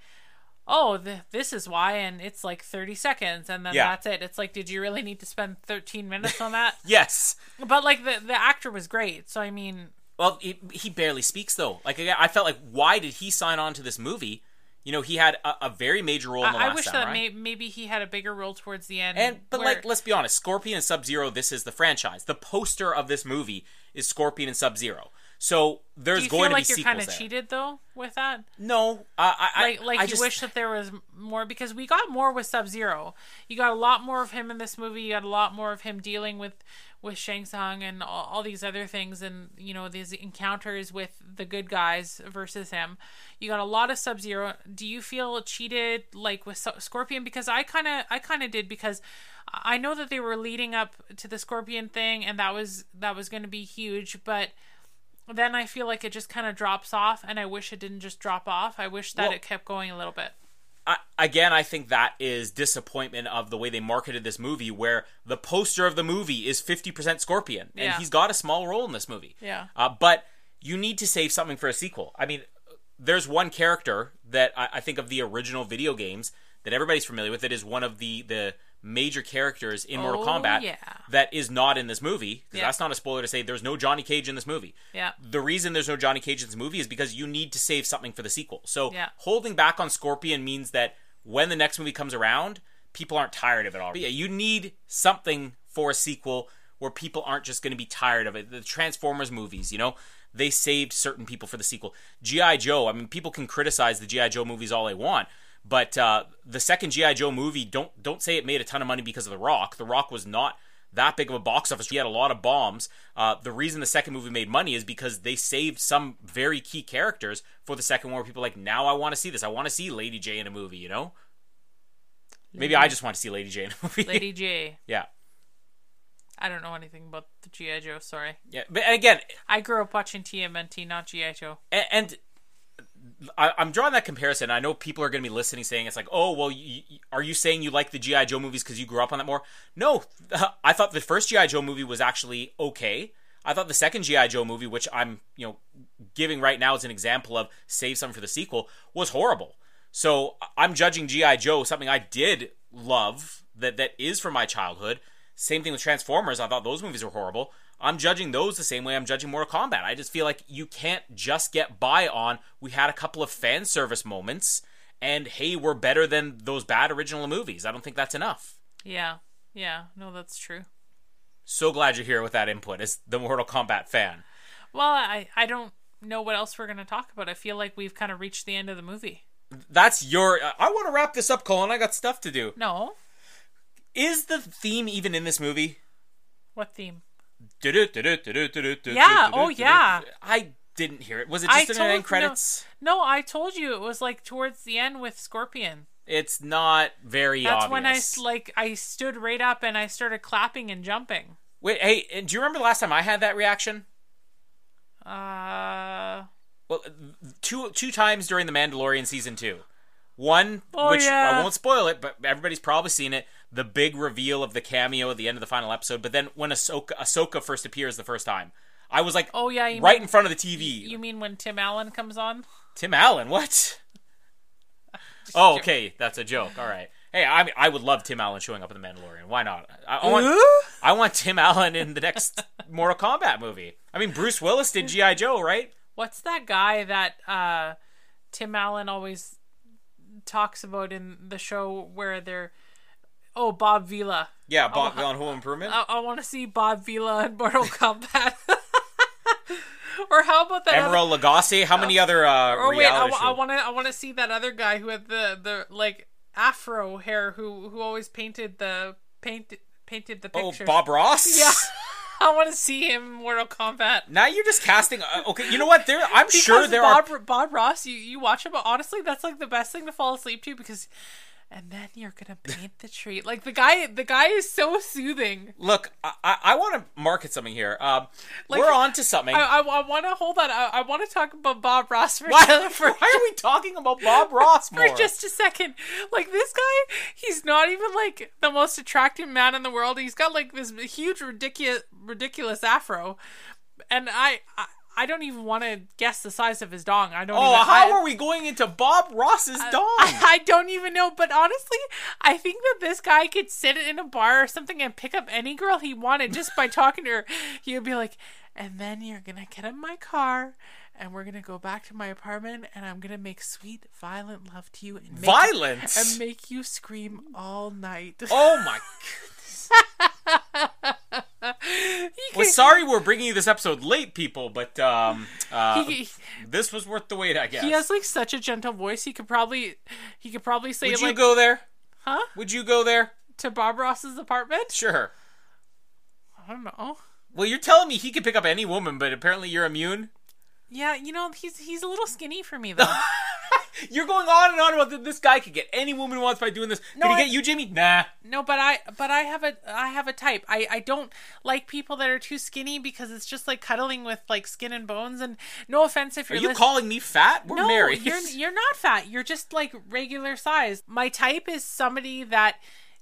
oh, this is why, and it's like 30 seconds, and then that's it. It's like, did you really need to spend 13 minutes on that? Yes. But, like, the actor was great, so I mean... well, he barely speaks, though. Like, I felt like, why did he sign on to this movie? You know, he had a very major role in The Last Samurai. I wish that maybe he had a bigger role towards the end. But let's be honest, Scorpion and Sub-Zero, this is the franchise. The poster of this movie is Scorpion and Sub-Zero. So there's going to be sequels. Do you feel like you're kind of cheated though with that? No, I just wish that there was more, because we got more with Sub-Zero. You got a lot more of him in this movie. You got a lot more of him dealing with Shang Tsung and all these other things, and you know these encounters with the good guys versus him. You got a lot of Sub-Zero. Do you feel cheated like with Scorpion? Because I kind of did, because I know that they were leading up to the Scorpion thing, and that was going to be huge, but then I feel like it just kind of drops off, and I wish it didn't just drop off. I wish that it kept going a little bit. I think that is disappointment of the way they marketed this movie, where the poster of the movie is 50% Scorpion, and he's got a small role in this movie. Yeah. But you need to save something for a sequel. I mean, there's one character that I think of the original video games that everybody's familiar with. It is one of the major characters in Mortal Kombat that is not in this movie, because that's not a spoiler to say there's no Johnny Cage in this movie. Yeah. The reason there's no Johnny Cage in this movie is because you need to save something for the sequel. So holding back on Scorpion means that when the next movie comes around, people aren't tired of it already. But you need something for a sequel where people aren't just going to be tired of it. The Transformers movies, you know, they saved certain people for the sequel. G.I. Joe, I mean, people can criticize the G.I. Joe movies all they want, but the second G.I. Joe movie, don't say it made a ton of money because of The Rock. The Rock was not that big of a box office. He had a lot of bombs. The reason the second movie made money is because they saved some very key characters for the second one, where people are like, now I want to see this. I want to see Lady J in a movie, you know? Maybe I just want to see Lady J in a movie. Lady J. Yeah. I don't know anything about the G.I. Joe, sorry. Yeah, but again... I grew up watching TMNT, not G.I. Joe. And I'm drawing that comparison. I know people are going to be listening saying it's like, oh, well, are you saying you like the G.I. Joe movies because you grew up on that more? No. I thought the first G.I. Joe movie was actually okay. I thought the second G.I. Joe movie, which I'm giving right now as an example of save something for the sequel, was horrible. So I'm judging G.I. Joe, something I did love that is from my childhood. Same thing with Transformers. I thought those movies were horrible. I'm judging those the same way I'm judging Mortal Kombat. I just feel like you can't just get by on, we had a couple of fan service moments, and hey, we're better than those bad original movies. I don't think that's enough. Yeah. No, that's true. So glad you're here with that input as the Mortal Kombat fan. Well, I don't know what else we're going to talk about. I feel like we've kind of reached the end of the movie. That's your... I want to wrap this up, Colin. I got stuff to do. No. Is the theme even in this movie? What theme? Yeah. Oh, yeah. I didn't hear it. Was it just in the end credits? No, I told you it was like towards the end with Scorpion. It's not very obvious. That's when I stood right up and I started clapping and jumping. Wait, hey, do you remember the last time I had that reaction? Well, two times during The Mandalorian Season 2. One, which yeah. I won't spoil it, but everybody's probably seen it. The big reveal of the cameo at the end of the final episode. But then when Ahsoka first appears the first time, I was like, oh, yeah, in front of the TV. You mean when Tim Allen comes on? Tim Allen, what? Oh, okay, that's a joke. All right. Hey, I mean, I would love Tim Allen showing up in The Mandalorian. Why not? I want Tim Allen in the next Mortal Kombat movie. I mean, Bruce Willis did G.I. Joe, right? What's that guy that Tim Allen always talks about in the show where they're... Oh, Bob Vila. Yeah, Bob Vila on Home Improvement. I want to see Bob Vila in Mortal Kombat. Or how about that Emeril Lagasse? How many other reality shows? I want to see that other guy who had the like afro hair who always painted the picture. Oh, Bob Ross? Yeah. I want to see him in Mortal Kombat. Now you're just casting... okay, you know what? Bob Ross, you watch him, but honestly, that's like the best thing to fall asleep to because... And then you're going to paint the tree. Like, the guy is so soothing. Look, I want to market something here. We're on to something. I want to... Hold on. I want to talk about Bob Ross Why are we talking about Bob Ross more? For just a second. Like, this guy, he's not even, like, the most attractive man in the world. He's got, like, this huge, ridiculous afro. And I don't even want to guess the size of his dong. How are we going into Bob Ross's dong? I don't even know. But honestly, I think that this guy could sit in a bar or something and pick up any girl he wanted just by talking to her. He would be like, and then you're going to get in my car and we're going to go back to my apartment and I'm going to make sweet, violent love to you. And make you scream all night. Oh my goodness. Well, sorry we're bringing you this episode late, people, but this was worth the wait, I guess. He has like such a gentle voice. He could probably say, "Would you go there? Huh? Would you go there to Bob Ross's apartment?" Sure. I don't know. Well, you're telling me he could pick up any woman, but apparently you're immune. Yeah, you know he's a little skinny for me though. You're going on and on about this guy could get any woman wants by doing this. No, did he get you, Jimmy? Nah. No, but I have a type. I don't like people that are too skinny because it's just like cuddling with like skin and bones. And no offense if you're... Are you calling me fat? We're married. You're not fat. You're just like regular size. My type is somebody that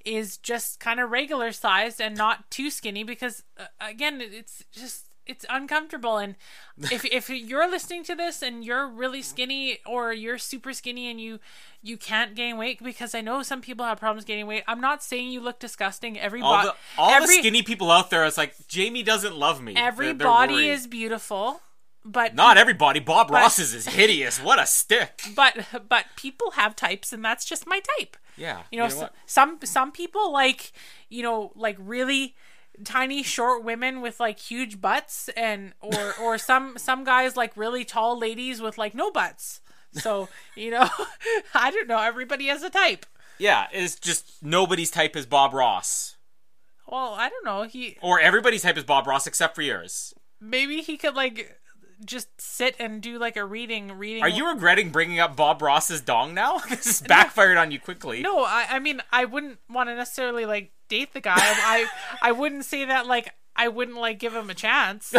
is just kind of regular sized and not too skinny because again, it's just... It's uncomfortable, and if you're listening to this and you're really skinny or you're super skinny and you can't gain weight, because I know some people have problems gaining weight. I'm not saying you look disgusting. All the skinny people out there, it's like, Jamie doesn't love me. Everybody is beautiful, but not everybody. Bob Ross's is hideous. What a stick. But people have types, and that's just my type. Yeah, you know some people like really tiny short women with like huge butts, and or some guys like really tall ladies with like no butts. So I don't know, everybody has a type. Yeah, it's just nobody's type is Bob Ross. Well, I don't know, or everybody's type is Bob Ross except for yours. Maybe he could like just sit and do like a reading. Are you regretting bringing up Bob Ross's dong now? This is backfired on you quickly. No, I mean, I wouldn't want to necessarily like date the guy. I wouldn't say that like I wouldn't like give him a chance,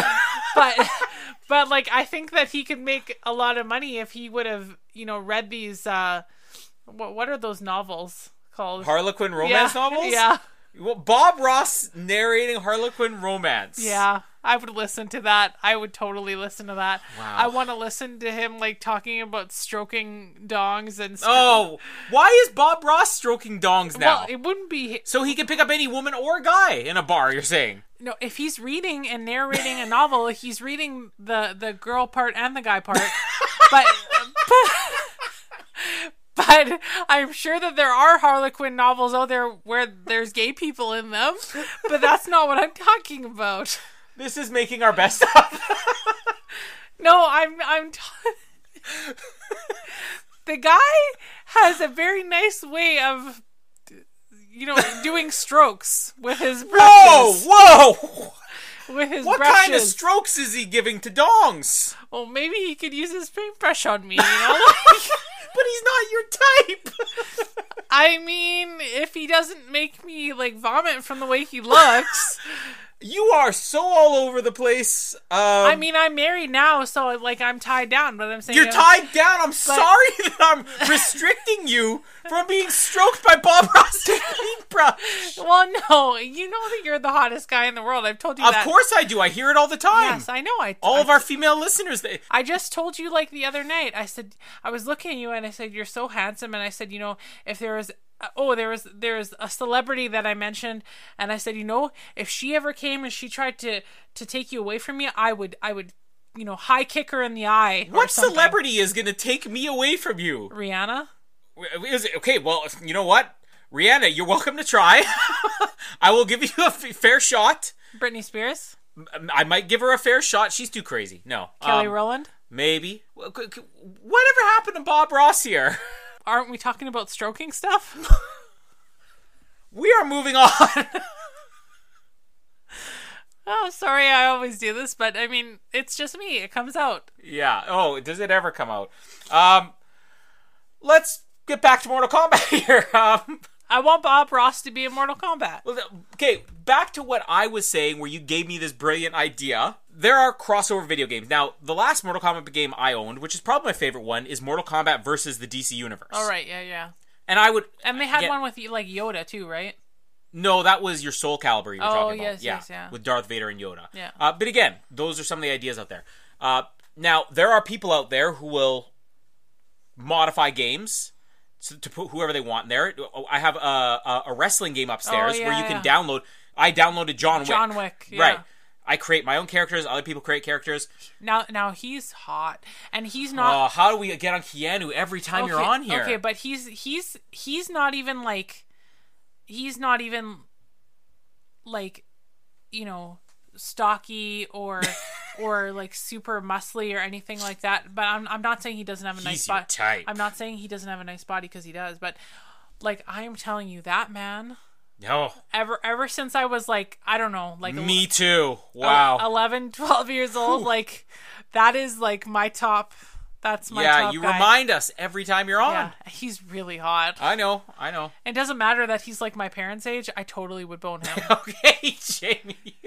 but like I think that he could make a lot of money if he would have read these what are those novels called? Harlequin romance novels? Yeah. Well, Bob Ross narrating Harlequin romance. Yeah, I would listen to that. I would totally listen to that. Wow. I want to listen to him like talking about stroking dongs and stuff. Oh, why is Bob Ross stroking dongs now? Well, it wouldn't be... So he can pick up any woman or guy in a bar, you're saying? No, if he's reading and narrating a novel, he's reading the girl part and the guy part. but But I'm sure that there are Harlequin novels out there where there's gay people in them. But that's not what I'm talking about. This is making our best up. No, I'm the guy has a very nice way of, you know, doing strokes with his brushes. Whoa! With his brushes. Kind of strokes is he giving to dongs? Well, maybe he could use his paintbrush on me, you know? But he's not your type! I mean, if he doesn't make me, like, vomit from the way he looks... You are so all over the place. I mean, I'm married now, so, like, I'm tied down, but I'm saying... You're tied down? I'm sorry that I'm restricting you from being stroked by Bob Ross' paintbrush. Well, no. You know that you're the hottest guy in the world. I've told you that. Of course I do. I hear it all the time. Yes, I know. All of our female listeners... I just told you, like, the other night. I said... I was looking at you, and I said, you're so handsome. And I said, you know, if there was... Oh, there's a celebrity that I mentioned, and I said, you know, if she ever came and she tried to take you away from me, I would, you know, high kick her in the eye. What celebrity is going to take me away from you? Rihanna? Is it, okay, well, you know what? Rihanna, you're welcome to try. I will give you a fair shot. Britney Spears? I might give her a fair shot. She's too crazy. No. Kelly Rowland? Maybe. Whatever happened to Bob Ross here? Aren't we talking about stroking stuff? We are moving on. Oh, sorry, I always do this, but I mean, it's just me. It comes out. Yeah. Oh, does it ever come out? Let's get back to Mortal Kombat here. I want Bob Ross to be in Mortal Kombat. Well, okay, back to what I was saying where you gave me this brilliant idea. There are crossover video games. Now, the last Mortal Kombat game I owned, which is probably my favorite one, is Mortal Kombat versus the DC Universe. Oh, right, yeah. And they had one with, like, Yoda, too, right? No, that was your Soul Calibur you were talking about. Yes, yeah. With Darth Vader and Yoda. Yeah. But again, those are some of the ideas out there. Now, there are people out there who will modify games to put whoever they want in there. I have a wrestling game upstairs where you can download. I downloaded John Wick. Yeah. Right. I create my own characters. Other people create characters. Now he's hot, and he's not. How do we get on Keanu every time you're on here? Okay, but he's not even like, you know, stocky or or like super muscly or anything like that. But I'm not saying he doesn't have a nice body. I'm not saying he doesn't have a nice body because he does. But like I am telling you, that man. No. Ever since I was like, I don't know, like... Me too. Wow. 11, 12 years old. Whew. Like, that is like my top... That's my top guy. Yeah, you remind us every time you're on. Yeah, he's really hot. I know. It doesn't matter that he's like my parents' age. I totally would bone him. Okay, Jamie.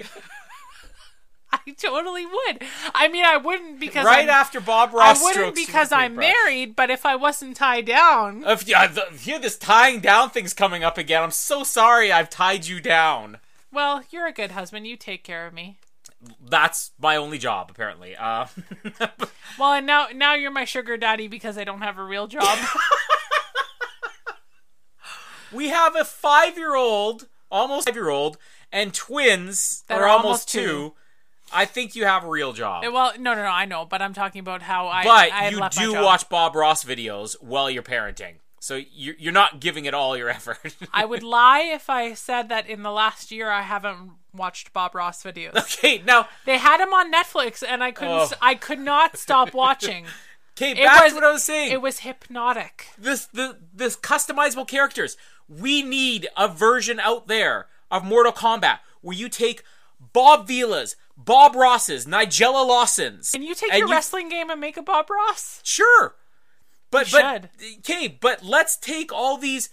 I totally would. I mean, I wouldn't because... Right after Bob Ross strokes... I wouldn't because I'm married, but if I wasn't tied down... If this tying down thing's coming up again. I'm so sorry I've tied you down. Well, you're a good husband. You take care of me. That's my only job, apparently. Well, and now you're my sugar daddy because I don't have a real job. We have a 5-year-old, almost 5-year-old, and twins that are almost 2. I think you have a real job. Well, no, I know, but I'm talking about how I left my job. But you do watch Bob Ross videos while you're parenting, so you're not giving it all your effort. I would lie if I said that in the last year I haven't watched Bob Ross videos. Okay, now they had him on Netflix, and I could not stop watching. Okay, back to what I was saying. It was hypnotic. This customizable characters. We need a version out there of Mortal Kombat where you take Bob Vila's, Bob Ross's, Nigella Lawson's. Can you take your wrestling game and make a Bob Ross? Sure. But let's take all these,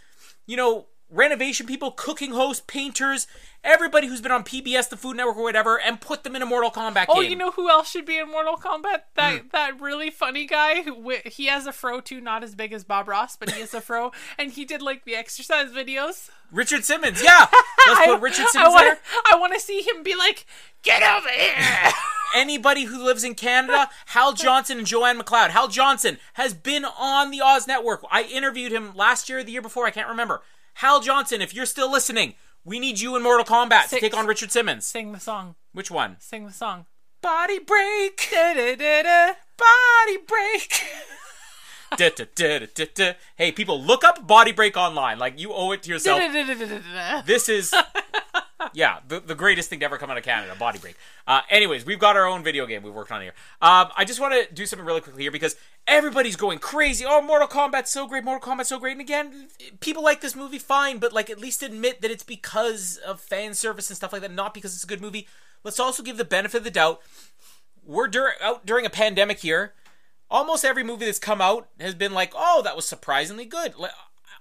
you know, renovation people, cooking hosts, painters, everybody who's been on PBS, the Food Network or whatever, and put them in a Mortal Kombat game. Oh, you know who else should be in Mortal Kombat? That really funny guy who he has a fro too, not as big as Bob Ross, but he has a fro, and he did like the exercise videos. Richard Simmons, yeah. Let's put Richard Simmons there. I want to see him be like, get over here. Anybody who lives in Canada, Hal Johnson and Joanne McLeod. Hal Johnson has been on the Oz Network. I interviewed him last year or the year before. I can't remember. Hal Johnson, if you're still listening, we need you in Mortal Kombat to take on Richard Simmons. Sing the song. Which one? Sing the song. Body break. Da, da, da, da. Body break. Hey, people, look up Body Break online. Like, you owe it to yourself. This is, yeah, the greatest thing to ever come out of Canada, Body Break. Anyways, we've got our own video game we've worked on here. I just want to do something really quickly here because everybody's going crazy. Oh, Mortal Kombat's so great. Mortal Kombat's so great. And again, people like this movie, fine, but like at least admit that it's because of fan service and stuff like that, not because it's a good movie. Let's also give the benefit of the doubt. We're out during a pandemic here. Almost every movie that's come out has been like, oh, that was surprisingly good.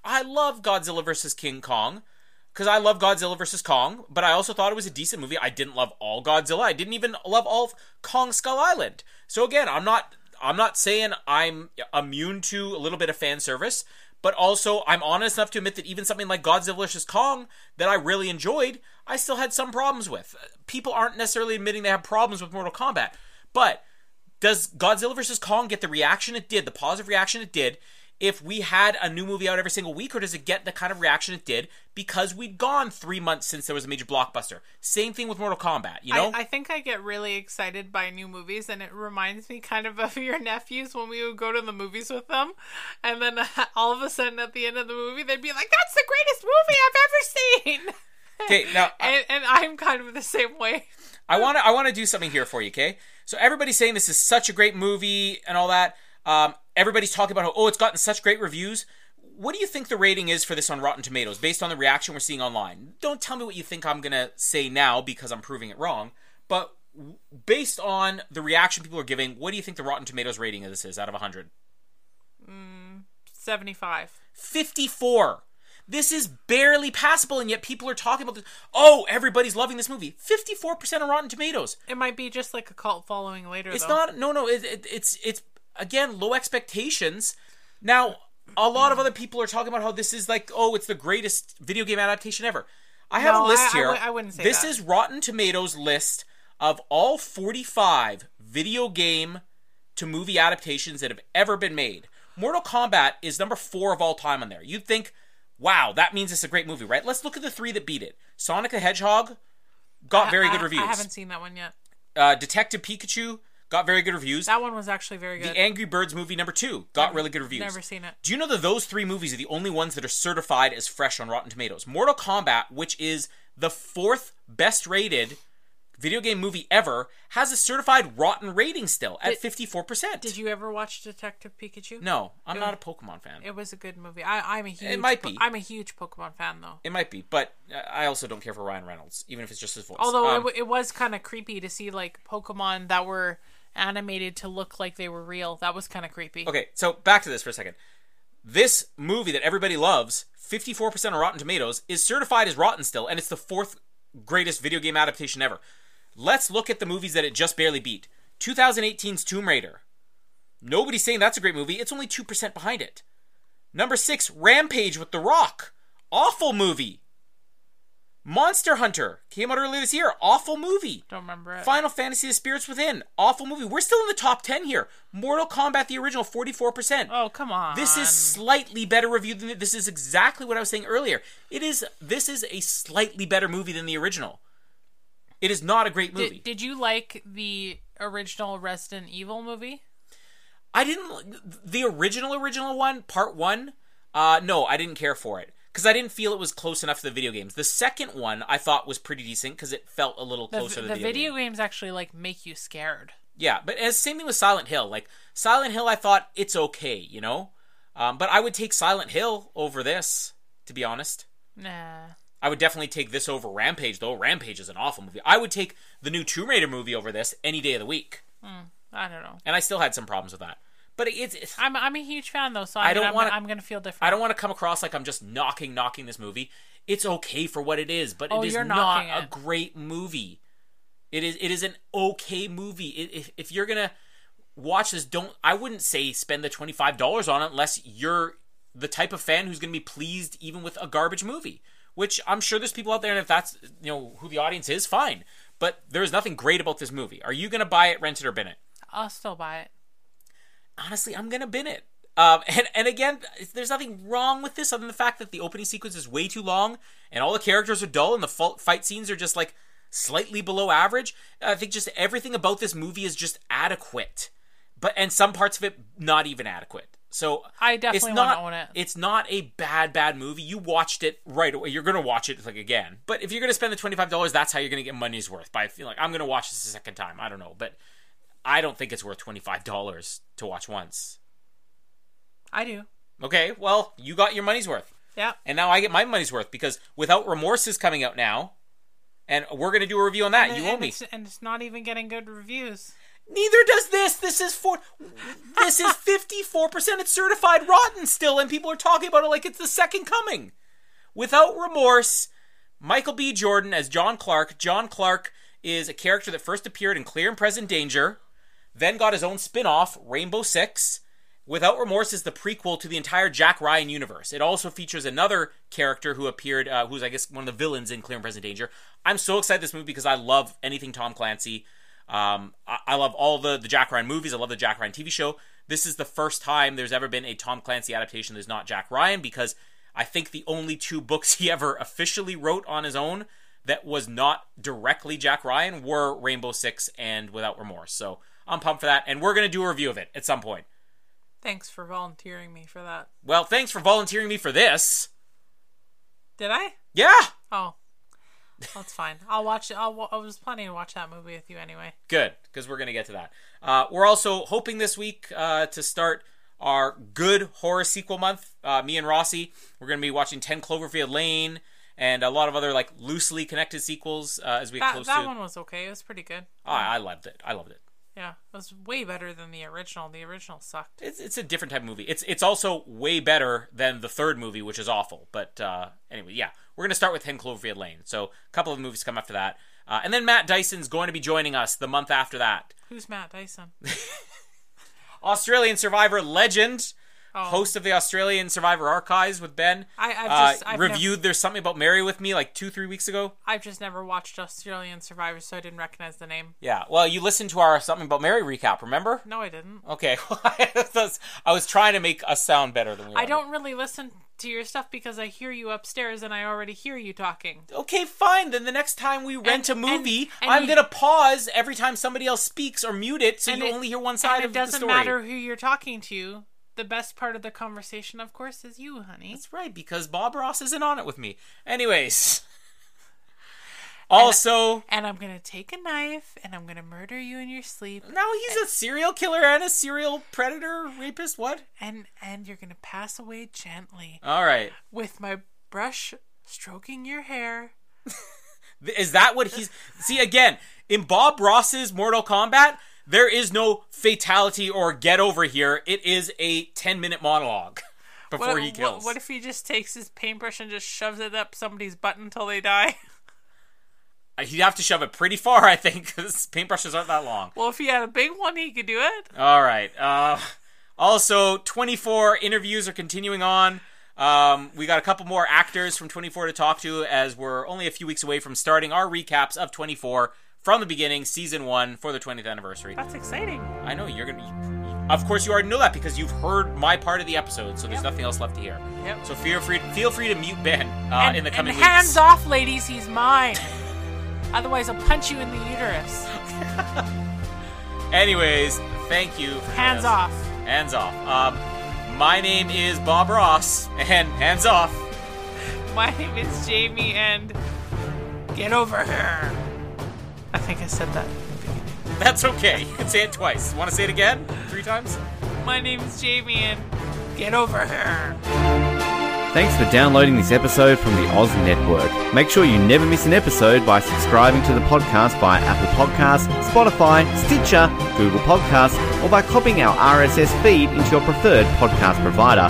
I love Godzilla vs. King Kong because I love Godzilla vs. Kong, but I also thought it was a decent movie. I didn't love all Godzilla. I didn't even love all of Kong Skull Island. So again, I'm not saying I'm immune to a little bit of fan service, but also I'm honest enough to admit that even something like Godzilla vs. Kong that I really enjoyed, I still had some problems with. People aren't necessarily admitting they have problems with Mortal Kombat, but does Godzilla vs. Kong get the reaction it did, the positive reaction it did, if we had a new movie out every single week, or does it get the kind of reaction it did because we'd gone 3 months since there was a major blockbuster? Same thing with Mortal Kombat, you know? I think I get really excited by new movies, and it reminds me kind of your nephews when we would go to the movies with them, and then all of a sudden at the end of the movie, they'd be like, that's the greatest movie I've ever seen! Okay, now, and I'm kind of the same way. I want to do something here for you, okay? So everybody's saying this is such a great movie and all that. Everybody's talking about how, oh, it's gotten such great reviews. What do you think the rating is for this on Rotten Tomatoes based on the reaction we're seeing online? Don't tell me what you think I'm going to say now because I'm proving it wrong. But based on the reaction people are giving, what do you think the Rotten Tomatoes rating of this is out of 100? 75. 54. This is barely passable, and yet people are talking about this. Oh, everybody's loving this movie. 54% on Rotten Tomatoes. It might be just like a cult following later, though. It's not. No. It's again, low expectations. Now, a lot of other people are talking about how this is like, oh, it's the greatest video game adaptation ever. I have a list here. I wouldn't say this that. This is Rotten Tomatoes' list of all 45 video game to movie adaptations that have ever been made. Mortal Kombat is number 4 of all time on there. You'd think, wow, that means it's a great movie, right? Let's look at the 3 that beat it. Sonic the Hedgehog got very good reviews. I haven't seen that one yet. Detective Pikachu got very good reviews. That one was actually very good. The Angry Birds movie number 2 got really good reviews. Never seen it. Do you know that those 3 movies are the only ones that are certified as fresh on Rotten Tomatoes? Mortal Kombat, which is the 4th best rated video game movie ever, has a certified rotten rating still at 54%. Did you ever watch Detective Pikachu? No, I'm not a Pokemon fan. It was a good movie. I'm a huge Pokemon fan, though. It might be, but I also don't care for Ryan Reynolds, even if it's just his voice. Although it was kind of creepy to see like Pokemon that were animated to look like they were real. That was kind of creepy. Okay, so back to this for a second. This movie that everybody loves, 54% on Rotten Tomatoes, is certified as rotten still, and it's the 4th greatest video game adaptation ever. Let's look at the movies that it just barely beat. 2018's Tomb Raider. Nobody's saying that's a great movie. It's only 2% behind it. Number 6, Rampage with The Rock. Awful movie. Monster Hunter came out earlier this year. Awful movie. Don't remember it. Final Fantasy: The Spirits Within. Awful movie. We're still in the top 10 here. Mortal Kombat the original, 44%. Oh, come on. This is slightly better reviewed than this is exactly what I was saying earlier. This is a slightly better movie than the original. It is not a great movie. Did you like the original Resident Evil movie? I didn't. The original one, part 1, no, I didn't care for it. Because I didn't feel it was close enough to the video games. The second one I thought was pretty decent because it felt a little closer to the video games actually, like, make you scared. Yeah, but it's the same thing with Silent Hill. Like, Silent Hill, I thought, it's okay, you know? But I would take Silent Hill over this, to be honest. Nah. I would definitely take this over Rampage, though. Rampage is an awful movie. I would take the new Tomb Raider movie over this any day of the week. I don't know. And I still had some problems with that. But it's I'm a huge fan, though, so I'm going to feel different. I don't want to come across like I'm just knocking this movie. It's okay for what it is, but it is not a great movie. It is an okay movie. If you're going to watch this, I wouldn't say spend the $25 on it unless you're the type of fan who's going to be pleased even with a garbage movie. Which I'm sure there's people out there, and if that's, you know, who the audience is, fine. But there's nothing great about this movie. Are you going to buy it, rent it, or bin it? I'll still buy it. Honestly, I'm going to bin it. And again, there's nothing wrong with this other than the fact that the opening sequence is way too long, and all the characters are dull, and the fight scenes are just, like, slightly below average. I think just everything about this movie is just adequate. But some parts of it, not even adequate. So I definitely want to own it. It's not a bad movie. You watched it right away. You're gonna watch it like again. But if you're gonna spend the $25, that's how you're gonna get money's worth. By feeling like I'm gonna watch this a second time. I don't know, but I don't think it's worth $25 to watch once. I do. Okay, well, you got your money's worth. Yeah. And now I get my money's worth because Without Remorse is coming out now, and we're gonna do a review on that. And, you owe me. And it's not even getting good reviews. Neither does this. This is 54%. It's certified rotten still, and people are talking about it like it's the second coming. Without Remorse, Michael B. Jordan as John Clark. John Clark is a character that first appeared in Clear and Present Danger, then got his own spin-off, Rainbow Six. Without Remorse is the prequel to the entire Jack Ryan universe. It also features another character who appeared, who's, I guess, one of the villains in Clear and Present Danger. I'm so excited this movie because I love anything Tom Clancy. I love all the Jack Ryan movies. I love the Jack Ryan TV show. This is the first time there's ever been a Tom Clancy adaptation that's not Jack Ryan, because I think the only two books he ever officially wrote on his own that was not directly Jack Ryan were Rainbow Six and Without Remorse. So I'm pumped for that, and we're going to do a review of it at some point. Thanks for volunteering me for that. Well, thanks for volunteering me for this. Did I? Yeah. Oh. That's fine. I'll watch it. I was planning to watch that movie with you anyway. Good, because we're going to get to that. We're also hoping this week to start our good horror sequel month. Me and Rossi, we're going to be watching 10 Cloverfield Lane and a lot of other like loosely connected sequels as we get close to. That one was okay. It was pretty good. I loved it. Yeah, it was way better than the original. The original sucked. It's a different type of movie. It's also way better than the third movie, which is awful. But anyway, yeah, we're going to start with 10 Cloverfield Lane. So a couple of movies come after that. And then Matt Dyson's going to be joining us the month after that. Who's Matt Dyson? Australian Survivor legend, host of the Australian Survivor Archives with Ben. I've reviewed There's Something About Mary with me like 2-3 weeks ago. I've just never watched Australian Survivor, so I didn't recognize the name. Yeah, well, you listened to our Something About Mary recap, remember? No, I didn't. Okay, I was trying to make us sound better than we were. I don't really listen to your stuff because I hear you upstairs and I already hear you talking. Okay, fine. Then the next time we rent a movie, I'm going to pause every time somebody else speaks or mute it, so you only hear one side of the story. It doesn't matter who you're talking to. The best part of the conversation, of course, is you, honey. That's right, because Bob Ross isn't on it with me. Anyways. Also. And I'm going to take a knife, and I'm going to murder you in your sleep. No, he's a serial killer and a serial predator, rapist, what? And you're going to pass away gently. All right. With my brush stroking your hair. Is that what he's... See, again, in Bob Ross's Mortal Kombat... There is no fatality or get over here. It is a 10-minute monologue before he kills. What if he just takes his paintbrush and just shoves it up somebody's butt until they die? He'd have to shove it pretty far, I think, because paintbrushes aren't that long. Well, if he had a big one, he could do it. All right. Also, 24 interviews are continuing on. We got a couple more actors from 24 to talk to, as we're only a few weeks away from starting our recaps of 24 from the beginning, season 1, for the 20th anniversary. That's exciting. I know. You're going to... Of course, you already know that because you've heard my part of the episode, so there's nothing else left to hear. Yep. So feel free to mute Ben in the coming weeks. Hands off, ladies. He's mine. Otherwise, I'll punch you in the uterus. Anyways, thank you. Hands off. Hands off. My name is Bob Ross, and hands off. My name is Jamie, and get over here. I think I said that in the beginning. That's okay. You can say it twice. Want to say it again? 3 times? My name is Jamie, and get over here. Thanks for downloading this episode from the Oz Network. Make sure you never miss an episode by subscribing to the podcast via Apple Podcasts, Spotify, Stitcher, Google Podcasts, or by copying our RSS feed into your preferred podcast provider.